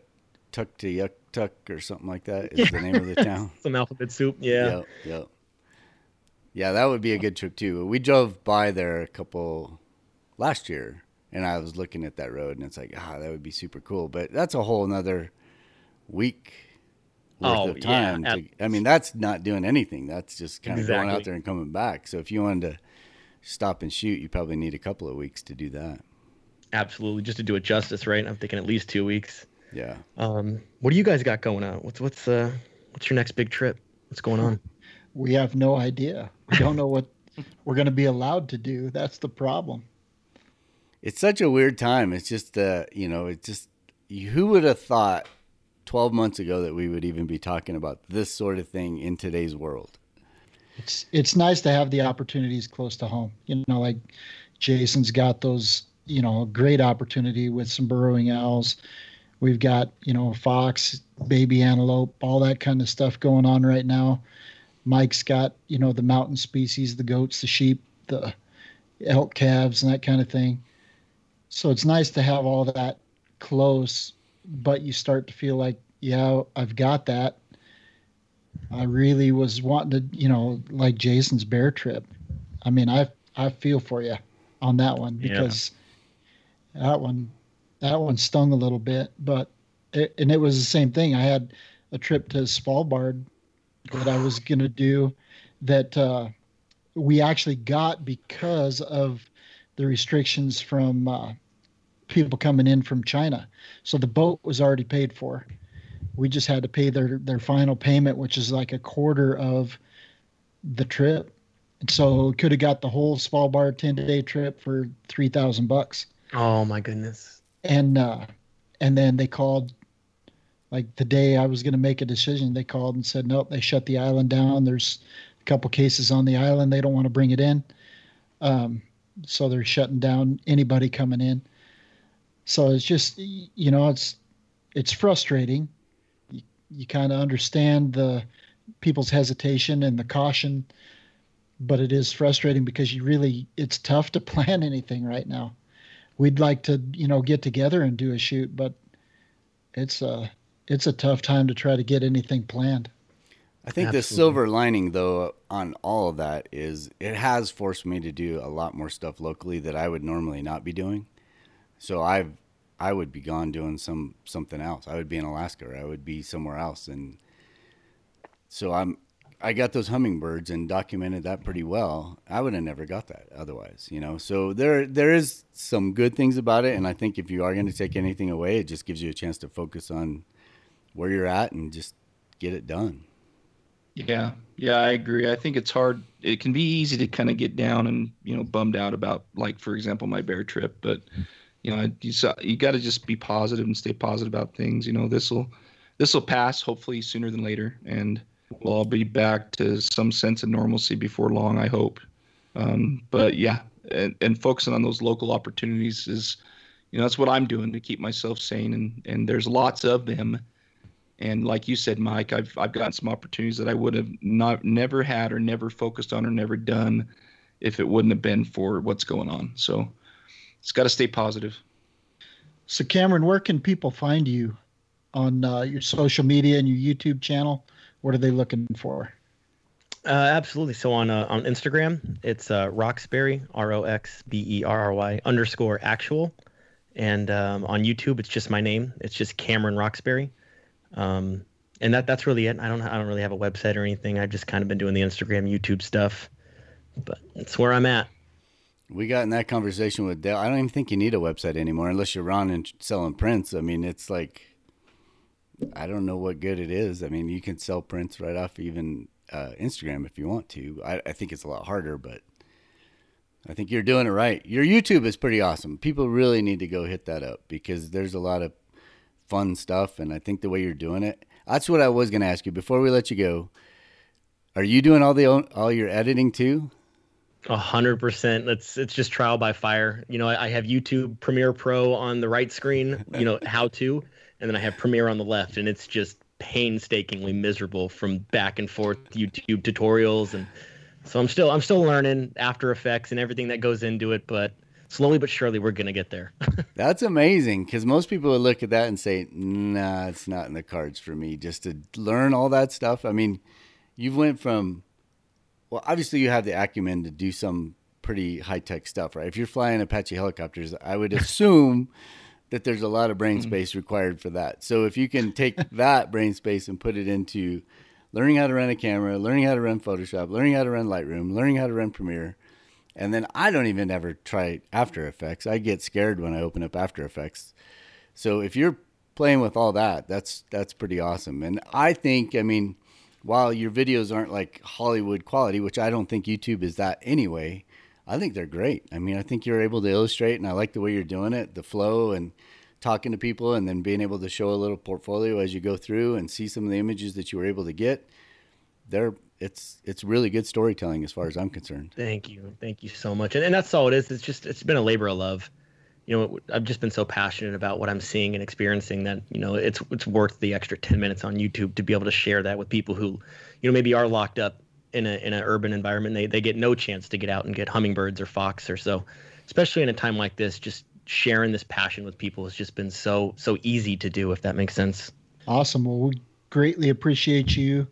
Tuktoyaktuk or something like that is the name of the town? Some alphabet soup, yeah. Yep. Yeah, that would be a good trip too. We drove by there a couple last year, and I was looking at that road, and it's like, that would be super cool. But that's a whole another week worth of time. Yeah. I mean, that's not doing anything. That's just kind of going out there and coming back. So if you wanted to stop and shoot, you probably need a couple of weeks to do that. Absolutely, just to do it justice, right? I'm thinking at least 2 weeks. Yeah. What do you guys got going on? What's your next big trip? What's going on? We have no idea. We don't know what we're going to be allowed to do. That's the problem. It's such a weird time. It's just, who would have thought 12 months ago that we would even be talking about this sort of thing in today's world? It's nice to have the opportunities close to home. You know, like Jason's got those, great opportunity with some burrowing owls. We've got, fox, baby antelope, all that kind of stuff going on right now. Mike's got, the mountain species, the goats, the sheep, the elk calves, and that kind of thing. So it's nice to have all that close, but you start to feel like, yeah, I've got that. I really was wanting to, like Jason's bear trip. I mean, I feel for you on that one, because that one stung a little bit, but it was the same thing. I had a trip to Svalbard that I was going to do that we actually got because of the restrictions from people coming in from China. So the boat was already paid for. We just had to pay their final payment, which is like a quarter of the trip. And so could have got the whole Svalbard 10-day trip for $3,000. Oh my goodness. And then they called, like the day I was going to make a decision, they called and said, nope, they shut the island down. There's a couple cases on the island. They don't want to bring it in. So they're shutting down anybody coming in. So it's just, it's frustrating. You kind of understand the people's hesitation and the caution, but it is frustrating because it's tough to plan anything right now. We'd like to, get together and do a shoot, but it's a tough time to try to get anything planned. I think the silver lining, though, on all of that is it has forced me to do a lot more stuff locally that I would normally not be doing. So I would be gone doing something else. I would be in Alaska, or I would be somewhere else. And so I got those hummingbirds and documented that pretty well. I would have never got that otherwise, So there is some good things about it, and I think if you are going to take anything away, it just gives you a chance to focus on where you're at and just get it done. Yeah, I agree. I think it's hard. It can be easy to kind of get down and bummed out about, like, for example, my bear trip. But you got to just be positive and stay positive about things. This will pass, hopefully sooner than later, and we'll all be back to some sense of normalcy before long, I hope. But yeah, and focusing on those local opportunities is, that's what I'm doing to keep myself sane. And there's lots of them. And like you said, Mike, I've gotten some opportunities that I would have never had or never focused on or never done if it wouldn't have been for what's going on. So it's got to stay positive. So Cameron, where can people find you on your social media and your YouTube channel? What are they looking for? Absolutely. So on Instagram, it's Roxbury, Roxberry _actual. And on YouTube, it's just my name. It's just Cameron Roxbury. And that's really it. I don't really have a website or anything. I've just kind of been doing the Instagram, YouTube stuff. But it's where I'm at. We got in that conversation with Dale. I don't even think you need a website anymore unless you're on and selling prints. I mean, it's like, I don't know what good it is. I mean, you can sell prints right off even Instagram if you want to. I think it's a lot harder, but I think you're doing it right. Your YouTube is pretty awesome. People really need to go hit that up because there's a lot of fun stuff, and I think the way you're doing it, that's what I was going to ask you before we let you go. Are you doing all your editing too? 100%. It's just trial by fire. You know, I have YouTube Premiere Pro on the right screen, you know, how to, and then I have Premiere on the left, and it's just painstakingly miserable from back and forth YouTube tutorials. And so I'm still learning After Effects and everything that goes into it, but slowly but surely we're going to get there. That's amazing, because most people would look at that and say, nah, it's not in the cards for me just to learn all that stuff. I mean, you've went from, well, obviously you have the acumen to do some pretty high-tech stuff, right? If you're flying Apache helicopters, I would assume that there's a lot of brain space required for that. So if you can take that brain space and put it into learning how to run a camera, learning how to run Photoshop, learning how to run Lightroom, learning how to run Premiere, and then I don't even ever try After Effects. I get scared when I open up After Effects. So if you're playing with all that, that's pretty awesome. And I think, I mean, while your videos aren't like Hollywood quality, which I don't think YouTube is that anyway, I think they're great. I mean, I think you're able to illustrate, and I like the way you're doing it, the flow and talking to people, and then being able to show a little portfolio as you go through and see some of the images that you were able to get. It's really good storytelling as far as I'm concerned. Thank you. Thank you so much. And that's all it is. It's been a labor of love. You know, I've just been so passionate about what I'm seeing and experiencing that, you know, it's worth the extra 10 minutes on YouTube to be able to share that with people who, you know, maybe are locked up in an urban environment. They get no chance to get out and get hummingbirds or fox or so, especially in a time like this. Just sharing this passion with people has just been so easy to do, if that makes sense. Awesome. Well, we greatly appreciate you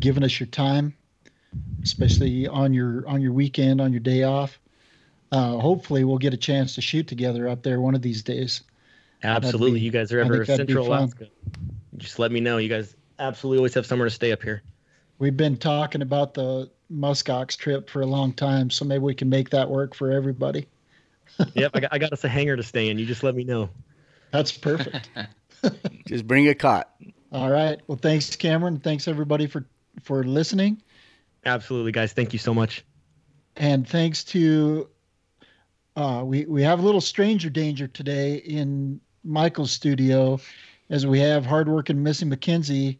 giving us your time, especially on your weekend, on your day off. Hopefully we'll get a chance to shoot together up there one of these days. Absolutely. You guys are ever Central Alaska, just let me know. You guys absolutely always have somewhere to stay up here. We've been talking about the muskox trip for a long time, so maybe we can make that work for everybody. Yep. I got us a hangar to stay in. You just let me know. That's perfect. Just bring a cot. All right. Well, thanks, Cameron. Thanks, everybody, for listening. Absolutely, guys. Thank you so much. And thanks to we have a little stranger danger today in Michael's studio, as we have hardworking Missy McKenzie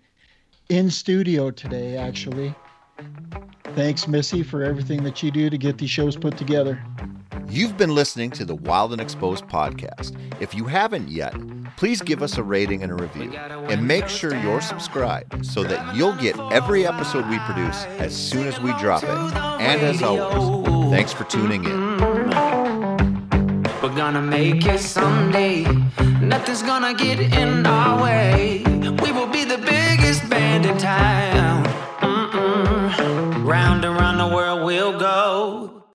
in studio today, actually. Thanks, Missy, for everything that you do to get these shows put together. You've been listening to the Wild and Exposed podcast. If you haven't yet, please give us a rating and a review. And make sure you're subscribed so that you'll get every episode we produce as soon as we drop it. And as always, thanks for tuning in. We're gonna make it someday. Nothing's gonna get in our way. We will be the biggest band in town.